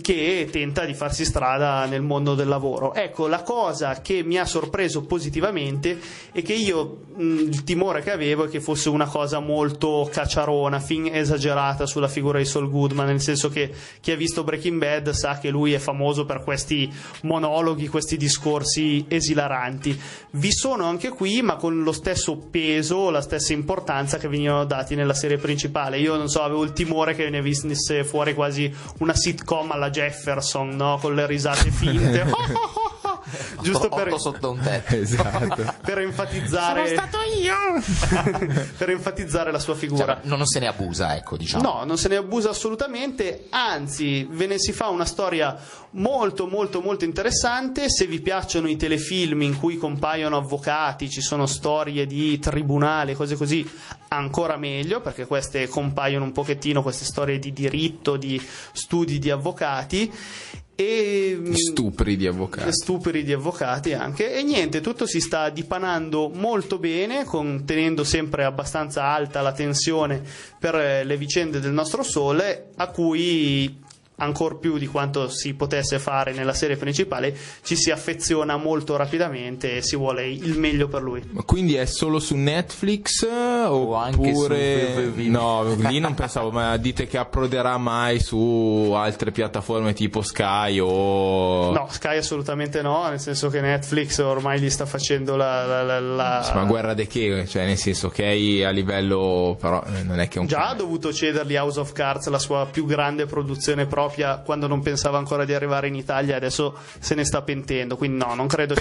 che tenta di farsi strada nel mondo del lavoro. Ecco, la cosa che mi ha sorpreso positivamente è che io il timore che avevo è che fosse una cosa molto cacciarona, fin esagerata sulla figura di Saul Goodman, nel senso che chi ha visto Breaking Bad sa che lui è famoso per questi monologhi, questi discorsi esilaranti. Vi sono anche qui, ma con lo stesso peso, la stessa importanza che venivano dati nella serie principale. Io non so, avevo il timore che ne venisse fuori quasi una sitcom alla Jefferson, no? Con le risate finte, giusto per sotto un tetto, esatto. Per enfatizzare, sono stato io, per enfatizzare la sua figura. Cioè, non se ne abusa, ecco, diciamo. No, non se ne abusa assolutamente, anzi ve ne si fa una storia molto molto molto interessante. Se vi piacciono i telefilm in cui compaiono avvocati, ci sono storie di tribunale, cose così, ancora meglio, perché queste compaiono un pochettino, queste storie di diritto, di studi di avvocati e stupri di avvocati anche. E niente, tutto si sta dipanando molto bene, tenendo sempre abbastanza alta la tensione per le vicende del nostro Sole, a cui, ancor più di quanto si potesse fare nella serie principale, ci si affeziona molto rapidamente e si vuole il meglio per lui. Quindi è solo su Netflix o anche su... No, lì non pensavo, ma dite che approderà mai su altre piattaforme tipo Sky o... No, Sky assolutamente no, nel senso che Netflix ormai gli sta facendo la guerra dei che, cioè, nel senso che è a livello, però non è che un... Già ha dovuto cedergli House of Cards, la sua più grande produzione propria, quando non pensava ancora di arrivare in Italia, adesso se ne sta pentendo, quindi no, non credo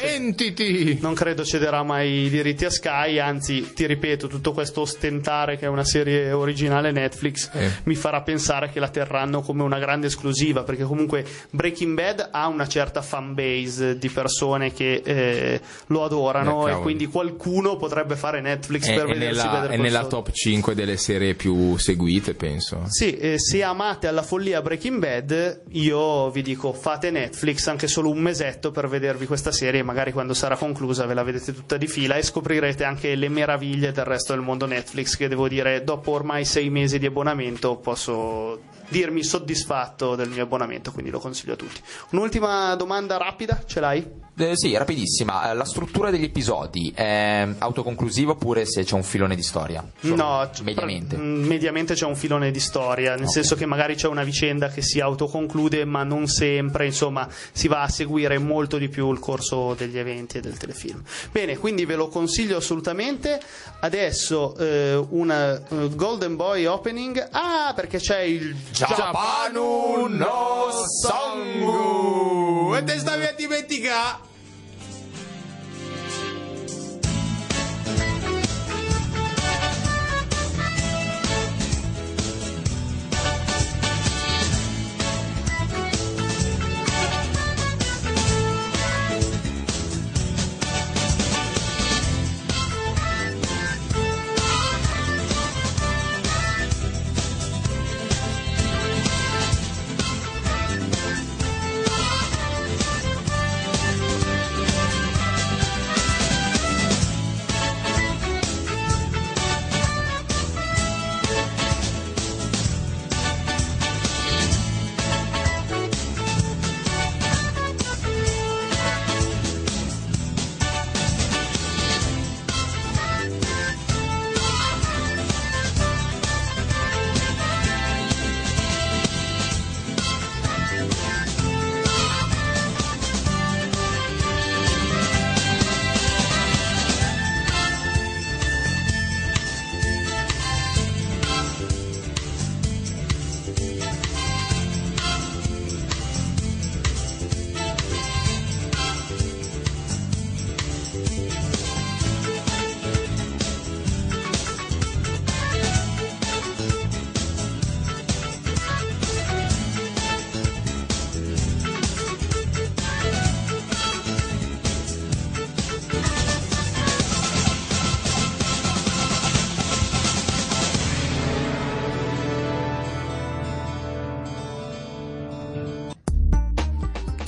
non credo cederà mai i diritti a Sky. Anzi, ti ripeto, tutto questo ostentare che è una serie originale Netflix mi farà pensare che la terranno come una grande esclusiva, perché comunque Breaking Bad ha una certa fan base di persone che lo adorano, e quindi qualcuno potrebbe fare Netflix per vedersi vedere. È nella top 5 delle serie più seguite, penso. Sì, se amate alla follia Breaking Bad, Dead, io vi dico fate Netflix anche solo un mesetto per vedervi questa serie, magari quando sarà conclusa ve la vedete tutta di fila e scoprirete anche le meraviglie del resto del mondo Netflix, che devo dire dopo ormai 6 mesi di abbonamento posso dirmi soddisfatto del mio abbonamento, quindi lo consiglio a tutti. Un'ultima domanda rapida, ce l'hai? Sì, rapidissima. La struttura degli episodi è autoconclusiva oppure se c'è un filone di storia? Solo no, mediamente c'è un filone di storia, nel senso che magari c'è una vicenda che si autoconclude, ma non sempre, insomma si va a seguire molto di più il corso degli eventi e del telefilm. Bene, quindi ve lo consiglio assolutamente. Adesso una Golden Boy opening, perché c'è il Japanu no Sangu e te stavi a dimenticare.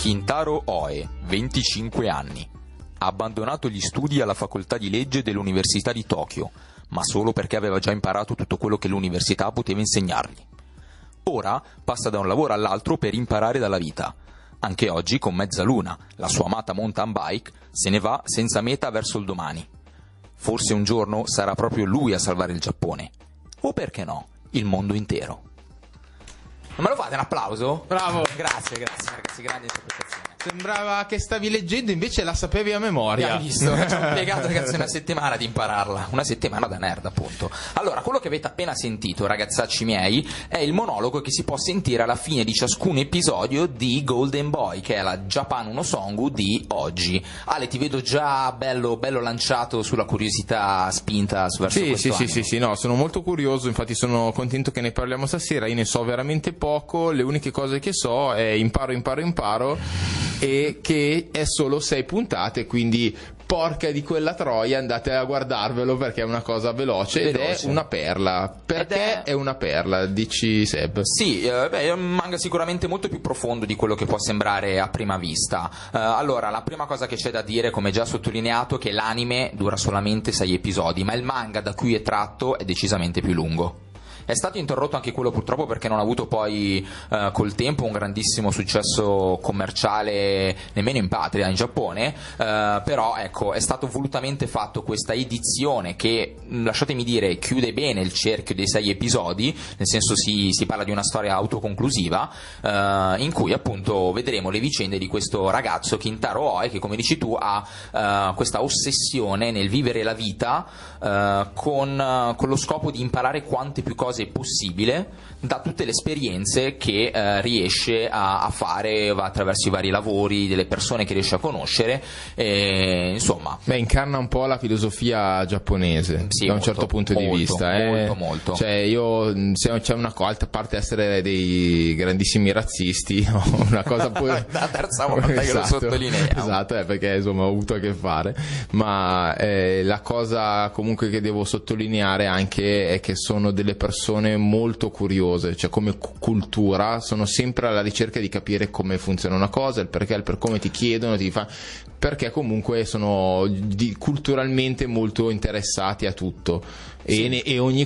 Kintaro Oe, 25 anni. Ha abbandonato gli studi alla facoltà di legge dell'Università di Tokyo, ma solo perché aveva già imparato tutto quello che l'università poteva insegnargli. Ora passa da un lavoro all'altro per imparare dalla vita. Anche oggi, con Mezzaluna, la sua amata mountain bike, se ne va senza meta verso il domani. Forse un giorno sarà proprio lui a salvare il Giappone. O perché no, il mondo intero. Ma me lo fate un applauso? Bravo! Grazie, grazie ragazzi, grande interpretazione. Sembrava che stavi leggendo, invece la sapevi a memoria. Hai visto? Ci ho impiegato ragazzi una settimana di impararla. Una settimana da nerd, appunto. Allora, quello che avete appena sentito, ragazzacci miei, è il monologo che si può sentire alla fine di ciascun episodio di Golden Boy, che è la Japan no Sangu di oggi. Ale, ti vedo già bello lanciato sulla curiosità spinta verso questo anime. Sì, no, sono molto curioso, infatti sono contento che ne parliamo stasera. Io ne so veramente poco, le uniche cose che so è imparo e che è solo 6 puntate, quindi porca di quella troia, andate a guardarvelo perché è una cosa veloce. Ed è una perla. Perché è una perla, dici Seb? Sì, è un manga sicuramente molto più profondo di quello che può sembrare a prima vista. Allora, la prima cosa che c'è da dire, come già sottolineato, è che l'anime dura solamente 6 episodi, ma il manga da cui è tratto è decisamente più lungo. È stato interrotto anche quello purtroppo perché non ha avuto poi col tempo un grandissimo successo commerciale nemmeno in patria, in Giappone, però ecco, è stato volutamente fatto questa edizione che, lasciatemi dire, chiude bene il cerchio dei 6 episodi, nel senso si parla di una storia autoconclusiva in cui appunto vedremo le vicende di questo ragazzo Kintaro Oe, che come dici tu ha questa ossessione nel vivere la vita con lo scopo di imparare quante più cose possibile da tutte le esperienze che riesce a fare attraverso i vari lavori delle persone che riesce a conoscere, insomma. Beh, incarna un po' la filosofia giapponese, sì, da molto, un certo punto molto, di vista molto. Cioè io, se c'è una cosa, a parte essere dei grandissimi razzisti, una cosa pure la terza volta che lo sottolineiamo, esatto, perché insomma ho avuto a che fare, ma la cosa comunque che devo sottolineare anche è che sono delle persone persone molto curiose, cioè come cultura sono sempre alla ricerca di capire come funziona una cosa, il perché, il per come, ti chiedono, ti fa, perché comunque sono culturalmente molto interessati a tutto, sì. Di ogni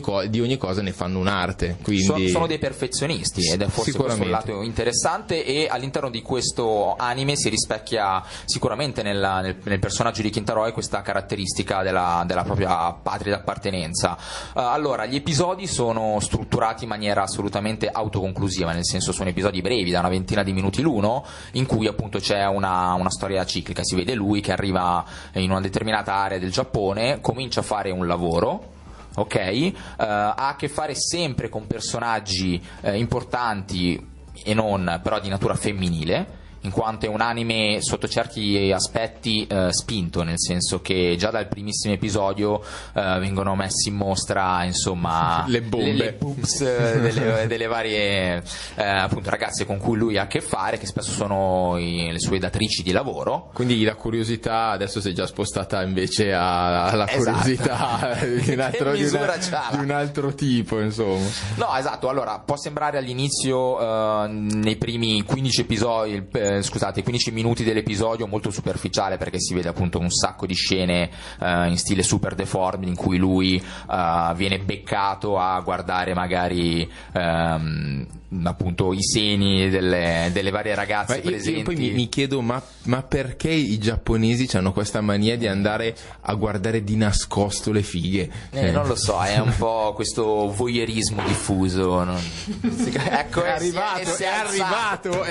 cosa ne fanno un'arte, quindi sono dei perfezionisti, ed è forse questo un lato interessante, e all'interno di questo anime si rispecchia sicuramente nel personaggio di Kintaro, questa caratteristica della propria patria d'appartenenza. Allora, gli episodi sono strutturati in maniera assolutamente autoconclusiva, nel senso sono episodi brevi da una ventina di minuti l'uno, in cui appunto c'è una storia ciclica, si vede lui che arriva in una determinata area del Giappone, comincia a fare un lavoro, ok, ha a che fare sempre con personaggi importanti e non, però di natura femminile, in quanto è un anime sotto certi aspetti spinto, nel senso che già dal primissimo episodio vengono messi in mostra, insomma, le bombe, le boobs delle varie appunto ragazze con cui lui ha a che fare, che spesso sono le sue datrici di lavoro. Quindi la curiosità adesso si è già spostata invece alla curiosità di un altro tipo, insomma. No, esatto, allora può sembrare all'inizio nei primi 15 episodi, scusate, 15 minuti dell'episodio molto superficiale, perché si vede appunto un sacco di scene in stile super deformed, in cui lui viene beccato a guardare magari appunto i seni delle varie ragazze presenti. Io poi mi chiedo ma perché i giapponesi hanno questa mania di andare a guardare di nascosto le fighe? Non lo so, è un po' questo voyeurismo diffuso, no? Ecco, è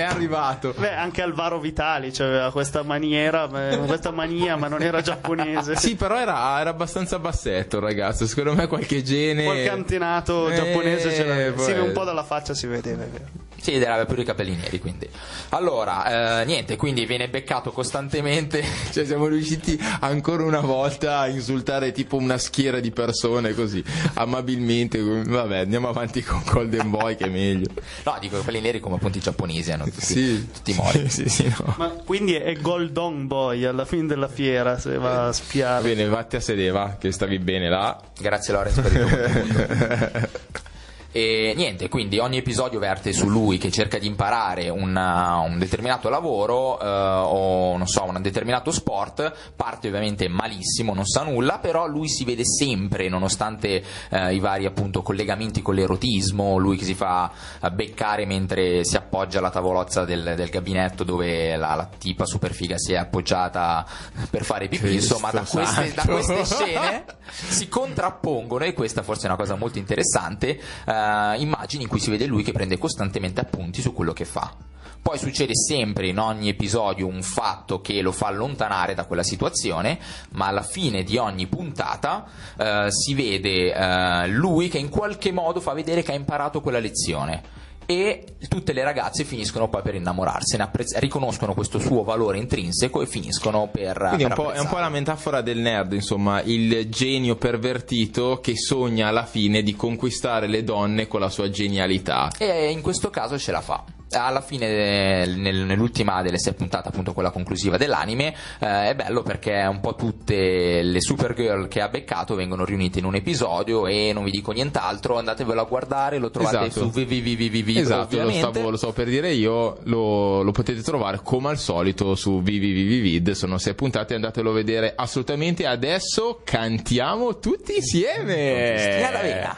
arrivato. Beh, anche Alvaro Vitali, cioè, aveva questa mania, ma non era giapponese. Sì, però era abbastanza bassetto il ragazzo, secondo me qualche gene, qualche antenato giapponese c'era. Sì, un po' dalla faccia si vede. Sì, aveva più i capelli neri, quindi. Allora, niente, quindi viene beccato costantemente. Cioè, siamo riusciti ancora una volta a insultare tipo una schiera di persone così, amabilmente. Vabbè, andiamo avanti con Golden Boy che è meglio. No, dico, capelli neri come appunto i giapponesi hanno tutti, sì, tutti modi. Sì, no. Ma quindi è Golden Boy alla fine della fiera, se va a spiare. Bene, vatti a sedeva, che stavi bene là. Grazie Lorenzo per il tuo. E niente, quindi ogni episodio verte su lui che cerca di imparare un determinato lavoro o non so, un determinato sport. Parte ovviamente malissimo, non sa nulla, però lui si vede sempre, nonostante i vari appunto collegamenti con l'erotismo, lui che si fa beccare mentre si appoggia alla tavolozza del gabinetto dove la tipa super figa si è appoggiata per fare pipì. Insomma, da queste scene si contrappongono, e questa forse è una cosa molto interessante, immagini in cui si vede lui che prende costantemente appunti su quello che fa. Poi succede sempre in ogni episodio un fatto che lo fa allontanare da quella situazione, ma alla fine di ogni puntata si vede lui che in qualche modo fa vedere che ha imparato quella lezione, e tutte le ragazze finiscono poi per innamorarsene, riconoscono questo suo valore intrinseco e finiscono per quindi è un po' la metafora del nerd, insomma, il genio pervertito che sogna alla fine di conquistare le donne con la sua genialità, e in questo caso ce la fa. Alla fine, nell'ultima delle 6 puntate, appunto quella conclusiva dell'anime, è bello perché un po' tutte le Supergirl che ha beccato vengono riunite in un episodio, e non vi dico nient'altro, andatevelo a guardare, lo trovate, esatto, su www. Esatto, lo so per dire io, lo potete trovare come al solito su www. Sono 6 puntate, andatelo a vedere assolutamente. Adesso cantiamo tutti insieme. Alla vena.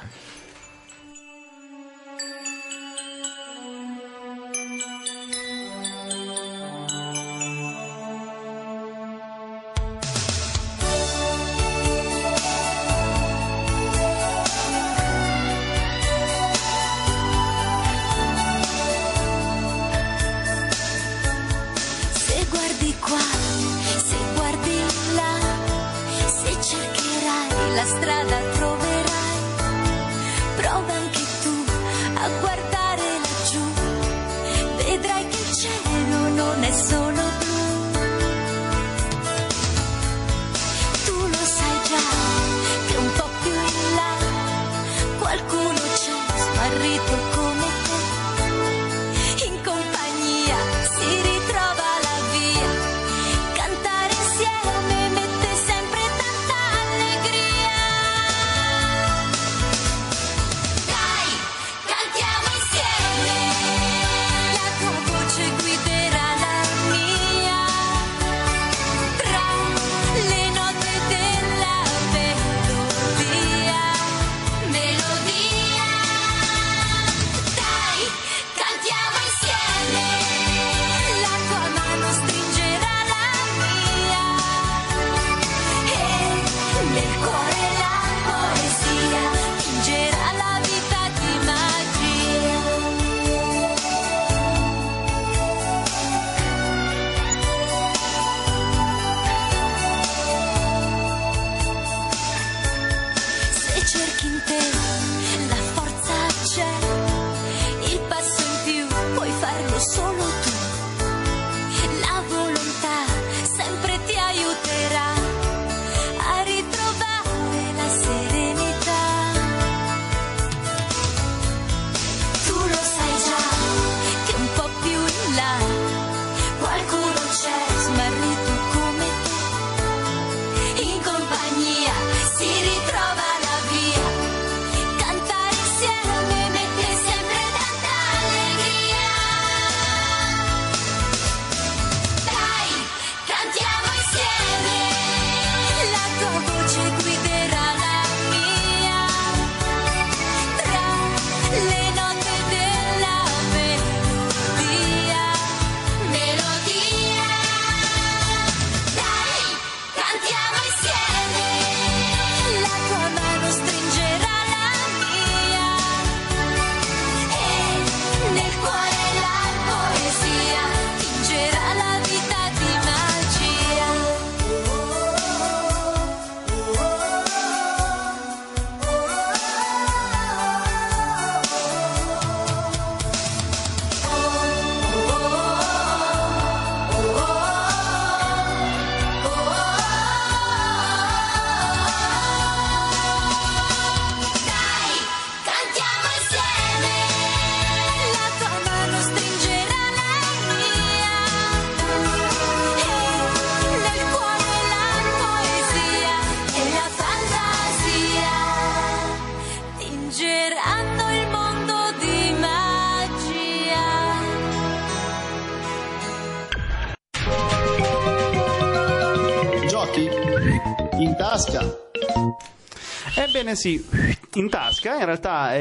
cerchi in te, la forza c'è, il passo in più puoi farlo solo tu, la volontà sempre ti aiuterà a ritrovare la serenità. Tu lo sai già che un po' più in là qualcuno c'è smarrito come te, in compagnia si ritrova la via, cantare insieme mette sempre tanta allegria. Dai, cantiamo insieme, la tua voce guiderà la mia, tra le note della melodia, melodia. Dai, cantiamo insieme, la tua mano stringerà la mia e nel cuore la poesia tingerà la vita di magia. Dai, cantiamo insieme, la tua mano stringerà la mia e nel cuore la poesia e la fantasia tingeranno il mondo di magia. Giochi in tasca. Ebbene sì, in tasca, in realtà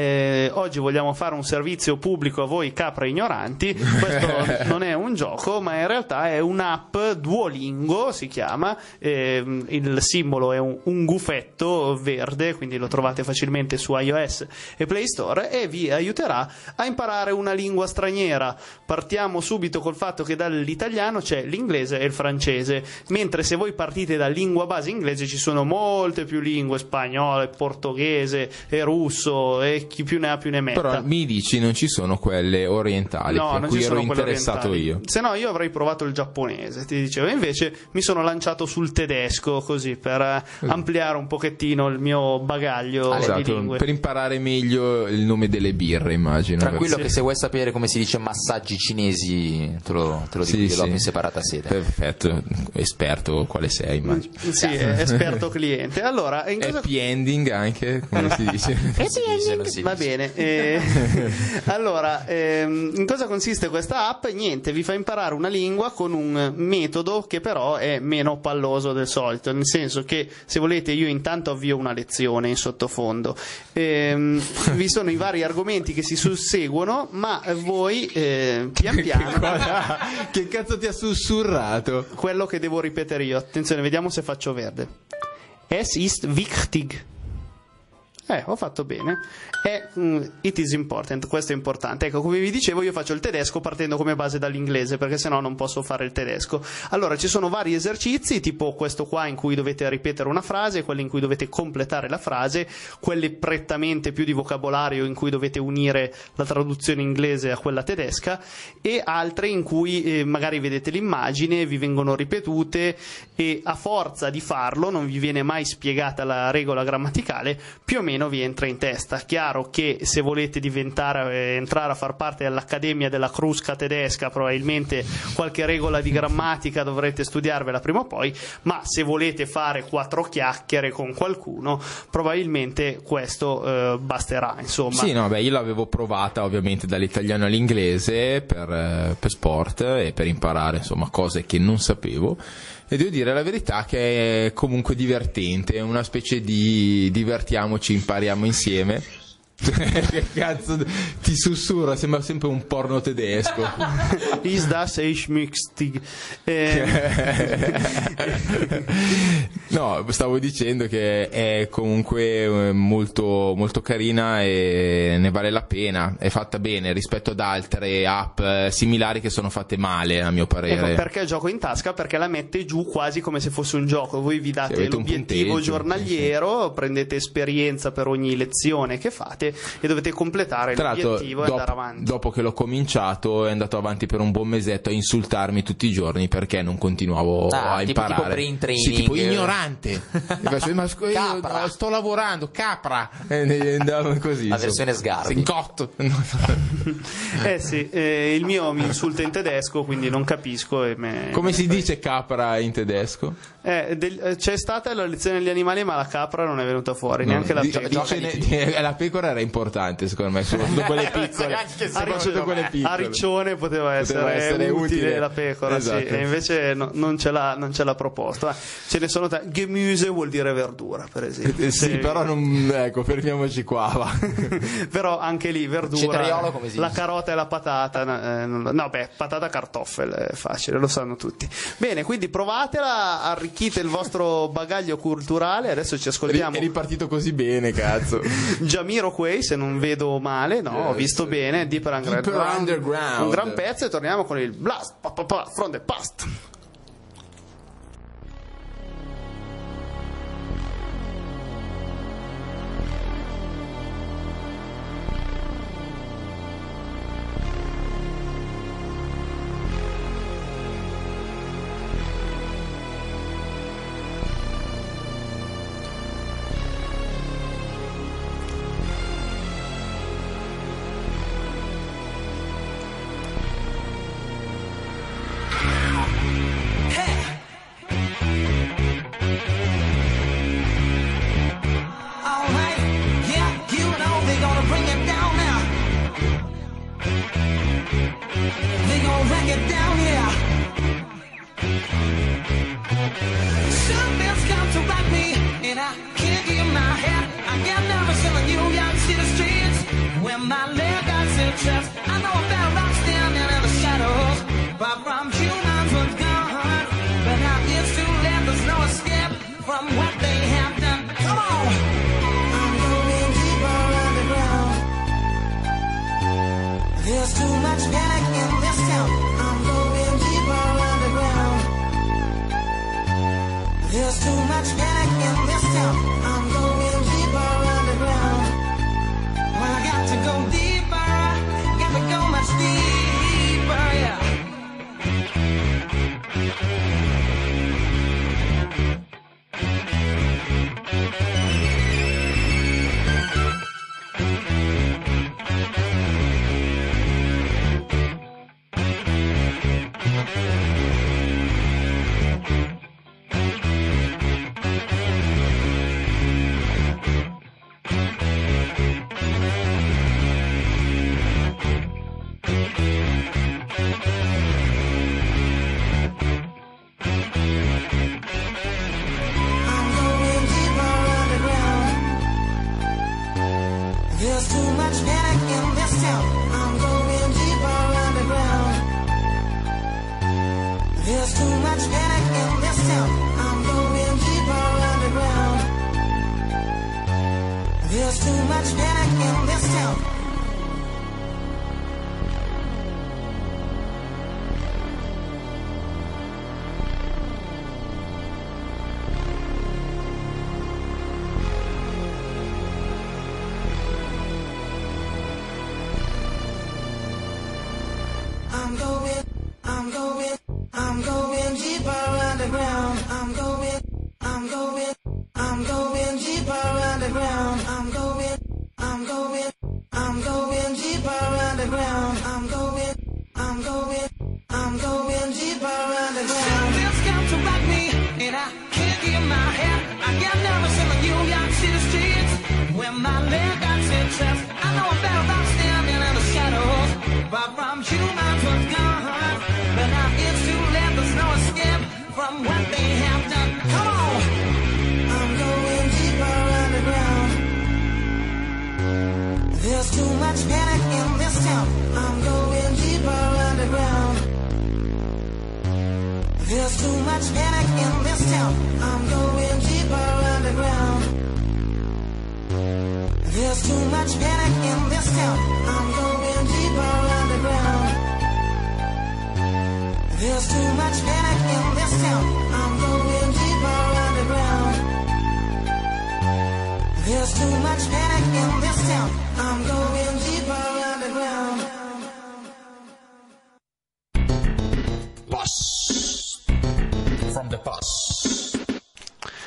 oggi vogliamo fare un servizio pubblico a voi capre ignoranti, questo non è un gioco ma in realtà è un'app, Duolingo si chiama, il simbolo è un gufetto verde, quindi lo trovate facilmente su iOS e Play Store e vi aiuterà a imparare una lingua straniera. Partiamo subito col fatto che dall'italiano c'è l'inglese e il francese, mentre se voi partite da lingua base inglese ci sono molte più lingue, spagnolo, e portoghese e russo e chi più ne ha più ne metta. Però mi dici non ci sono quelle orientali, no, per cui ero interessato orientali. Io se no io avrei provato il giapponese, ti dicevo, invece mi sono lanciato sul tedesco così per ampliare un pochettino il mio bagaglio di lingue, per imparare meglio il nome delle birre, immagino. Tranquillo, che se vuoi sapere come si dice massaggi cinesi te lo dico, sì. In separata sede. Perfetto, esperto quale sei, immagino. Sì, esperto cliente. Allora, in cosa... Happy ending anche, come si dice? Happy ending. Va bene. Allora, in cosa consiste questa app? Niente, vi fa imparare una lingua con un metodo che però è meno palloso del solito, nel senso che se volete io intanto avvio una lezione in sottofondo. Vi sono i vari argomenti che si susseguono, ma voi pian piano... Che cazzo ti ha sussurrato? Quello che devo ripetere io. Attenzione, vediamo se faccio verde. Es ist wichtig. Ho fatto bene. It is important, questo è importante. Ecco, come vi dicevo io faccio il tedesco partendo come base dall'inglese, perché sennò non posso fare il tedesco. Allora ci sono vari esercizi, tipo questo qua in cui dovete ripetere una frase, quelli in cui dovete completare la frase, quelli prettamente più di vocabolario in cui dovete unire la traduzione inglese a quella tedesca, e altre in cui magari vedete l'immagine, vi vengono ripetute e a forza di farlo non vi viene mai spiegata la regola grammaticale, più o meno vi entra in testa. Chiaro che se volete diventare entrare a far parte dell'Accademia della Crusca tedesca probabilmente qualche regola di grammatica dovrete studiarvela prima o poi, ma se volete fare quattro chiacchiere con qualcuno probabilmente questo basterà, insomma. Sì, no, beh, io l'avevo provata ovviamente dall'italiano all'inglese per sport e per imparare insomma cose che non sapevo. E devo dire la verità che è comunque divertente, è una specie di divertiamoci, impariamo insieme. Che cazzo ti sussurra, sembra sempre un porno tedesco. Is das ich mixtig? No, stavo dicendo che è comunque molto, molto carina e ne vale la pena, è fatta bene rispetto ad altre app similari che sono fatte male, a mio parere. Ecco, perché il gioco in tasca? Perché la mette giù quasi come se fosse un gioco. Voi vi date l'obiettivo giornaliero, prendete esperienza per ogni lezione che fate e dovete completare l'obiettivo e andare avanti. Dopo che l'ho cominciato è andato avanti per un buon mesetto a insultarmi tutti i giorni perché non continuavo a imparare. Tipo brain training. Sì, tipo ignorante. Ma io sto lavorando, capra. Così, la versione sgarbi. Cotto. Sì, il mio mi insulta in tedesco, quindi non capisco. Come si dice capra in tedesco? C'è stata la lezione degli animali, ma la capra non è venuta fuori, neanche la pecora. La pecora era importante, secondo me, soprattutto quelle piccole. A Riccione poteva essere utile la pecora, esatto. Sì, e invece non ce l'ha proposta. Ce ne sono tante. Gemüse vuol dire verdura, per esempio. Sì, però ecco, fermiamoci qua. Va. Però anche lì verdura, la carota e la patata. No, beh, patata cartoffel è facile, lo sanno tutti. Bene, quindi provatela, arricchite il vostro bagaglio culturale. Adesso ci ascoltiamo. È ripartito così bene, cazzo. Jamiro Quay, se non vedo male, no, ho visto bene. Deeper Underground. Un gran pezzo e torniamo con il Blast from the Past. There's too much panic in this town. I'm going to There's too much panic in this town. I'm going deeper underground. There's too much panic in this town. I'm going deeper underground. There's too much panic in this town. I'm going deeper underground. Boss from the past.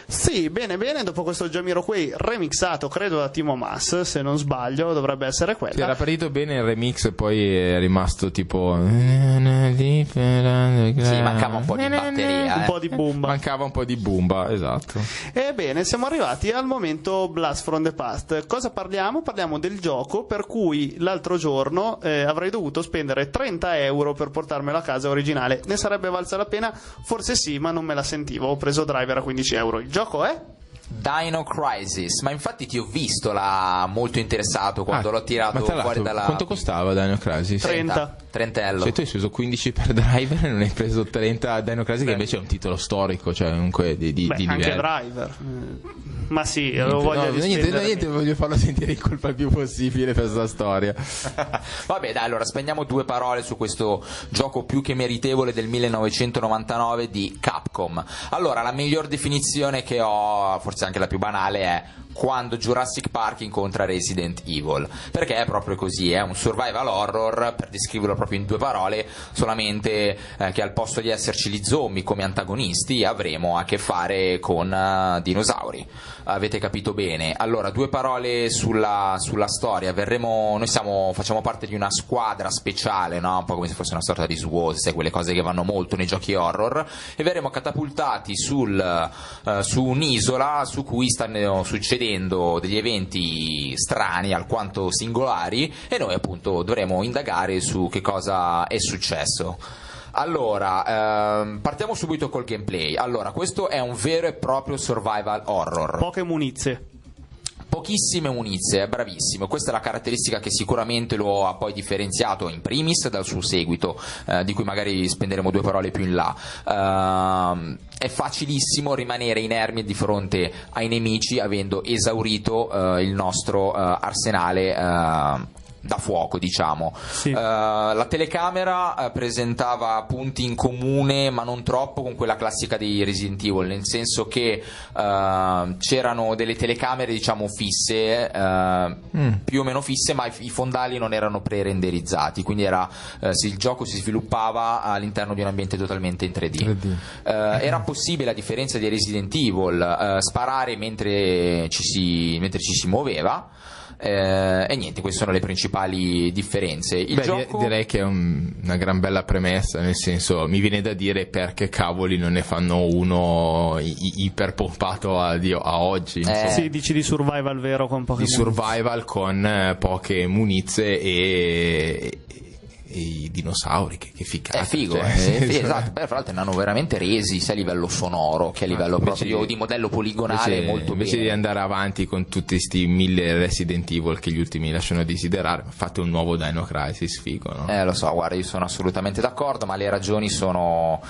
Sì, bene, bene. Dopo questo Jamiroquai remixato, credo da Timo Mas, se non sbaglio, dovrebbe essere quella. Sì, era partito bene il remix e poi è rimasto tipo. Sì, mancava un po' di batteria. Un po' di bomba. Mancava un po' di bomba, esatto. Ebbene, siamo arrivati al momento Blast from the Past. Cosa parliamo? Parliamo del gioco per cui l'altro giorno avrei dovuto spendere 30 euro per portarmelo a casa originale. Ne sarebbe valsa la pena? Forse sì, ma non me la sentivo. Ho preso Driver a 15 euro. Il gioco è Dino Crisis, ma infatti ti ho visto là molto interessato quando l'ho tirato fuori dalla... Quanto costava Dino Crisis? 30. Trentello. Cioè tu hai speso 15 per Driver e non hai preso 30 a Dino Crisis, che invece è un titolo storico, cioè comunque di anche Driver. Ma sì, avevo voglia di spendere. Niente, voglio farlo sentire in colpa il più possibile per questa storia. Vabbè, dai, allora spendiamo due parole su questo gioco più che meritevole del 1999 di Capcom. Allora, la miglior definizione che ho, forse anche la più banale, è quando Jurassic Park incontra Resident Evil, perché è proprio così, è un survival horror, per descriverlo proprio in due parole, solamente che al posto di esserci gli zombie come antagonisti avremo a che fare con dinosauri. Avete capito bene. Allora, due parole sulla storia. Facciamo parte di una squadra speciale, no? Un po' come se fosse una sorta di SWAT, quelle cose che vanno molto nei giochi horror, e verremo catapultati su un'isola su cui stanno succedendo degli eventi strani alquanto singolari, e noi appunto dovremo indagare su che cosa è successo. Allora, partiamo subito col gameplay. Allora, questo è un vero e proprio survival horror. Pochissime munizie, bravissimo. Questa è la caratteristica che sicuramente lo ha poi differenziato in primis dal suo seguito, di cui magari spenderemo due parole più in là. È facilissimo rimanere inermi di fronte ai nemici avendo esaurito il nostro arsenale da fuoco, diciamo. Sì. La telecamera presentava punti in comune, ma non troppo, con quella classica di Resident Evil, nel senso che c'erano delle telecamere, diciamo, fisse, più o meno fisse, ma i fondali non erano pre-renderizzati, quindi il gioco si sviluppava all'interno di un ambiente totalmente in 3D. Era possibile, a differenza di Resident Evil, sparare mentre ci si muoveva. E niente, queste sono le principali differenze. Beh, gioco... direi che è una gran bella premessa, nel senso, mi viene da dire, perché cavoli non ne fanno uno iperpompato a oggi. Sì, dici di survival vero, con poche munizie. Di survival con poche munizie e i dinosauri, che figata, è figo, cioè, esatto. Beh, fra l'altro ne hanno veramente resi sia a livello sonoro che a livello proprio di modello poligonale, invece di andare avanti con tutti questi 1000 Resident Evil che gli ultimi lasciano desiderare, fate un nuovo Dino Crisis figo, no? Lo so, guarda, io sono assolutamente d'accordo, ma le ragioni sono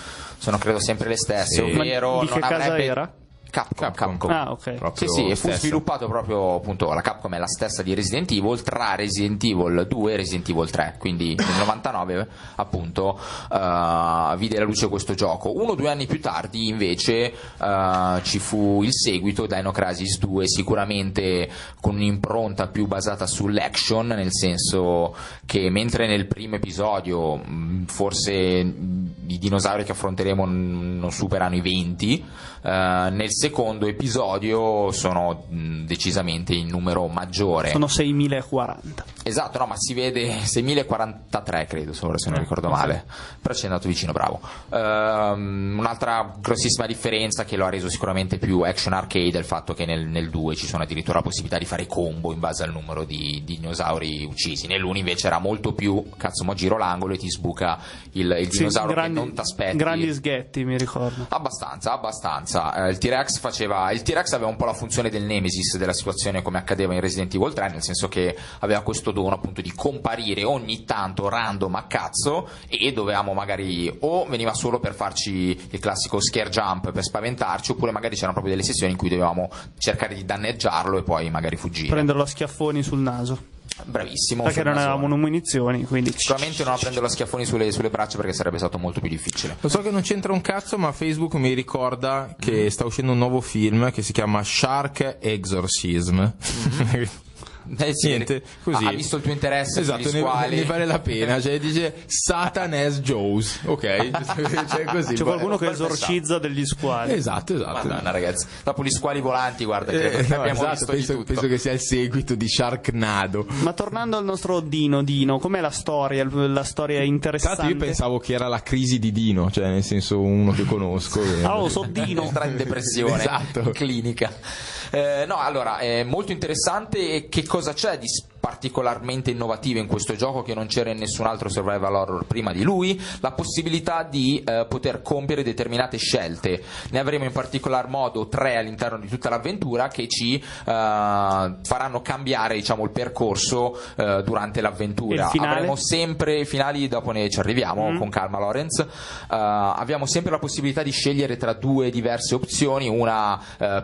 credo sempre le stesse, ovvero di che casa era? Capcom. Ah, okay. Sì, fu sviluppato proprio, appunto, la Capcom è la stessa di Resident Evil, tra Resident Evil 2 e Resident Evil 3, quindi nel 99 appunto vide la luce questo gioco. 1 o 2 anni più tardi invece ci fu il seguito, Dino Crisis 2, sicuramente con un'impronta più basata sull'action, nel senso che mentre nel primo episodio forse i dinosauri che affronteremo non superano i 20, nel secondo episodio sono decisamente in numero maggiore, sono 6.040. esatto, no, ma si vede 6.043 credo, se non ricordo male, però ci è andato vicino, bravo. Un'altra grossissima differenza che lo ha reso sicuramente più action arcade è il fatto che nel 2 ci sono addirittura la possibilità di fare combo in base al numero di dinosauri uccisi. Nell'1 invece era molto più cazzo, mo giro l'angolo e ti sbuca il dinosauro, che non t'aspetti. Grandi sghetti, mi ricordo, abbastanza. Il T-Rex aveva un po' la funzione del Nemesis della situazione, come accadeva in Resident Evil 3, nel senso che aveva questo dono appunto di comparire ogni tanto random a cazzo, e dovevamo magari o veniva solo per farci il classico scare jump per spaventarci, oppure magari c'erano proprio delle sessioni in cui dovevamo cercare di danneggiarlo e poi magari fuggire, prenderlo a schiaffoni sul naso. Bravissimo, perché non avevamo munizioni, quindi sicuramente non prendere lo schiaffoni sulle braccia, perché sarebbe stato molto più difficile. Lo so che non c'entra un cazzo, ma Facebook mi ricorda che sta uscendo un nuovo film che si chiama Shark Exorcism. Niente, così. Ha visto il tuo interesse, esatto, ne vale la pena, cioè dice Satan as Joes, ok? Cioè, così, c'è qualcuno che esorcizza degli squali, esatto. Madonna, ragazzi, dopo gli squali volanti, guarda, penso che sia il seguito di Sharknado. Ma tornando al nostro Dino, com'è la storia interessante? Tanto io pensavo che era la crisi di Dino, cioè nel senso uno che conosco so Dino entra in depressione clinica. Allora è molto interessante. Che cosa c'è di particolarmente innovativo in questo gioco che non c'era in nessun altro survival horror prima di lui? La possibilità di poter compiere determinate scelte. Ne avremo in particolar modo 3 all'interno di tutta l'avventura, che ci faranno cambiare, diciamo, il percorso durante l'avventura. Avremo sempre finali, dopo ne ci arriviamo con calma, Lorenz. Abbiamo sempre la possibilità di scegliere tra due diverse opzioni, una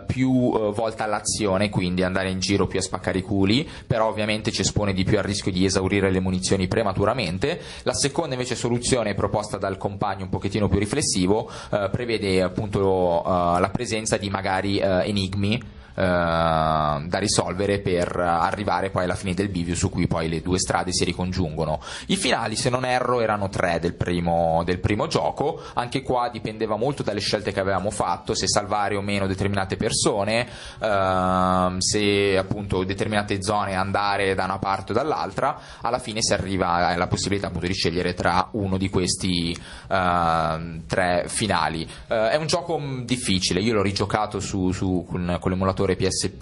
più volta all'azione, quindi andare in giro più a spaccare i culi, però ovviamente ci espone di più al rischio di esaurire le munizioni prematuramente. La seconda invece soluzione proposta dal compagno, un pochettino più riflessivo, prevede appunto la presenza di magari enigmi da risolvere per arrivare poi alla fine del bivio, su cui poi le due strade si ricongiungono. I finali, se non erro, erano 3 del primo gioco. Anche qua dipendeva molto dalle scelte che avevamo fatto, se salvare o meno determinate persone, se appunto determinate zone andare da una parte o dall'altra. Alla fine si arriva alla possibilità appunto di scegliere tra uno di questi 3 finali. È un gioco difficile, io l'ho rigiocato con l'emulatore PSP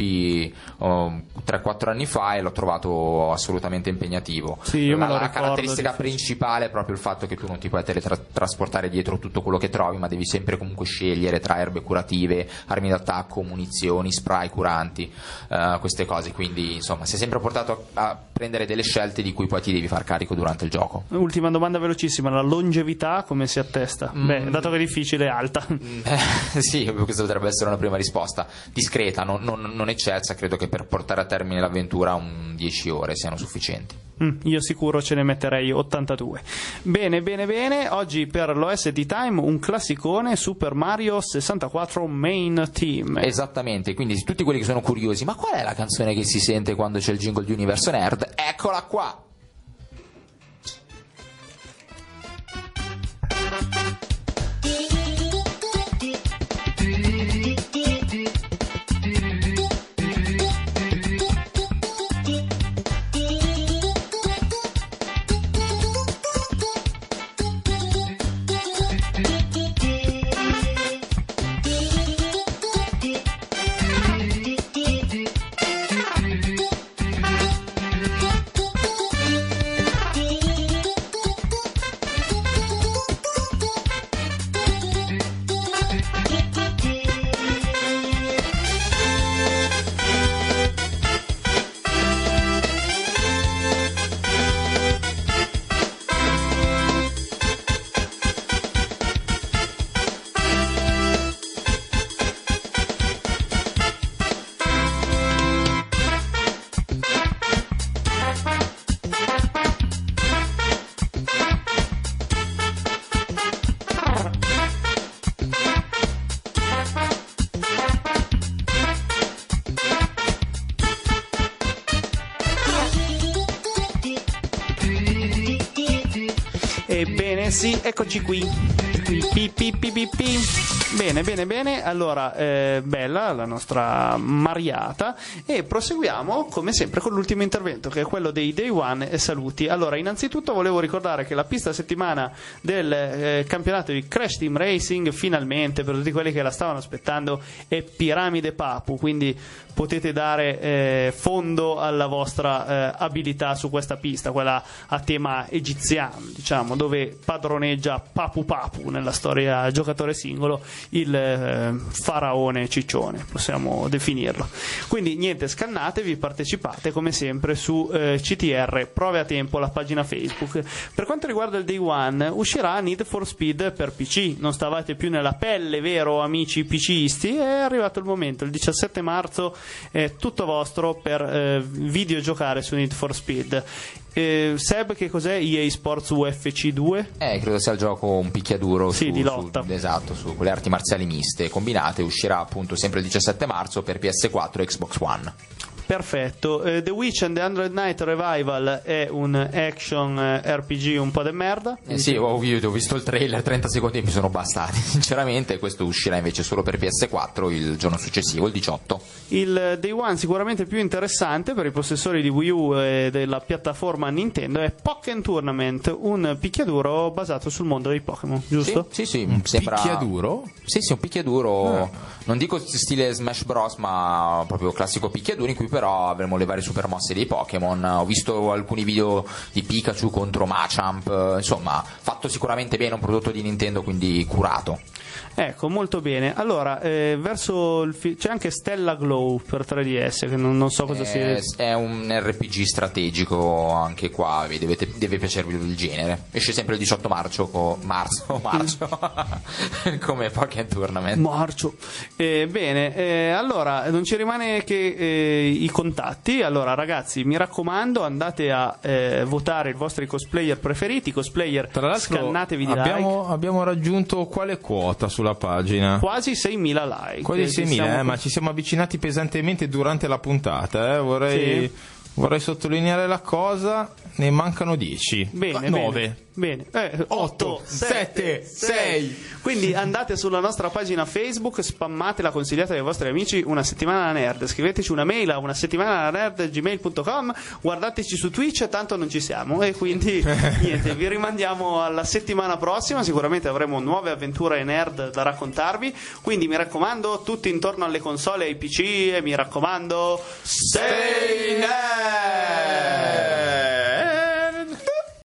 3-4 anni fa e l'ho trovato assolutamente impegnativo. Sì, la caratteristica principale è proprio il fatto che tu non ti puoi teletrasportare dietro tutto quello che trovi, ma devi sempre comunque scegliere tra erbe curative, armi d'attacco, munizioni, spray curanti, queste cose, quindi insomma sei sempre portato a prendere delle scelte di cui poi ti devi far carico durante il gioco. Ultima domanda velocissima: la longevità come si attesta? Beh, dato che è difficile, è alta. Sì, questa potrebbe essere una prima risposta discreta, non eccelsa. Credo che per portare a termine l'avventura 10 ore siano sufficienti. Io sicuro ce ne metterei 82. Bene, oggi per l'OST Time un classicone, Super Mario 64 Main Team. Esattamente, quindi tutti quelli che sono curiosi, ma qual è la canzone che si sente quando c'è il jingle di Universo Nerd? Eccola qua! Sì, eccoci qui. Bene, allora bella la nostra mariata, e proseguiamo come sempre con l'ultimo intervento, che è quello dei Day One e saluti. Allora, innanzitutto volevo ricordare che la pista settimana del campionato di Crash Team Racing, finalmente, per tutti quelli che la stavano aspettando, è Piramide Papu, quindi potete dare fondo alla vostra abilità su questa pista, quella a tema egiziano, diciamo, dove padroneggia Papu Papu nella storia giocatore singolo il faraone ciccione, possiamo definirlo. Quindi niente, scannatevi, partecipate come sempre su CTR Prove a Tempo, la pagina Facebook. Per quanto riguarda il Day One, uscirà Need for Speed per PC, non stavate più nella pelle, vero amici PCisti? È arrivato il momento, il 17 marzo è tutto vostro per videogiocare su Need for Speed. Seb, che cos'è EA Sports UFC 2? Credo sia il gioco un picchiaduro, sì, di lotta, esatto, su quelle arti marziali miste combinate. Uscirà appunto sempre il 17 marzo per PS4 e Xbox One. Perfetto. The Witch and the 100 Night Revival è un action RPG un po' de merda. Sì, ho visto il trailer, 30 secondi mi sono bastati sinceramente. Questo uscirà invece solo per PS4 il giorno successivo, il 18. Il Day One sicuramente più interessante per i possessori di Wii U e della piattaforma Nintendo è Pokken Tournament, un picchiaduro basato sul mondo dei Pokémon, giusto? Sì, un sembra... picchiaduro? Sì, un picchiaduro, non dico stile Smash Bros, ma proprio classico picchiaduro in cui però avremo le varie super mosse dei Pokémon. Ho visto alcuni video di Pikachu contro Machamp, insomma fatto sicuramente bene, un prodotto di Nintendo quindi curato. Ecco, molto bene. Allora, verso il c'è anche Stella Glow per 3DS, che non so cosa sia. È un RPG strategico anche qua, deve piacervi il genere. Esce sempre il 18 marzo come Pokémon Tournament. Marcio. Bene, allora non ci rimane che i contatti. Allora ragazzi, mi raccomando, andate a votare i vostri cosplayer preferiti, cosplayer, tra l'altro, scannatevi di like. Abbiamo raggiunto quale quota sulla pagina? Quasi 6.000 like. Quasi 6.000, ma ci siamo avvicinati pesantemente durante la puntata, Vorrei sottolineare la cosa, ne mancano 10. Bene, 9. Bene, 8, 7, 6. Quindi andate sulla nostra pagina Facebook, spammatela, consigliate ai vostri amici Una Settimana alla Nerd, scriveteci una mail a unasettimanallanerd@gmail.com, guardateci su Twitch, tanto non ci siamo, e quindi niente, vi rimandiamo alla settimana prossima, sicuramente avremo nuove avventure nerd da raccontarvi, quindi mi raccomando, tutti intorno alle console e ai PC, e mi raccomando, stay nerd!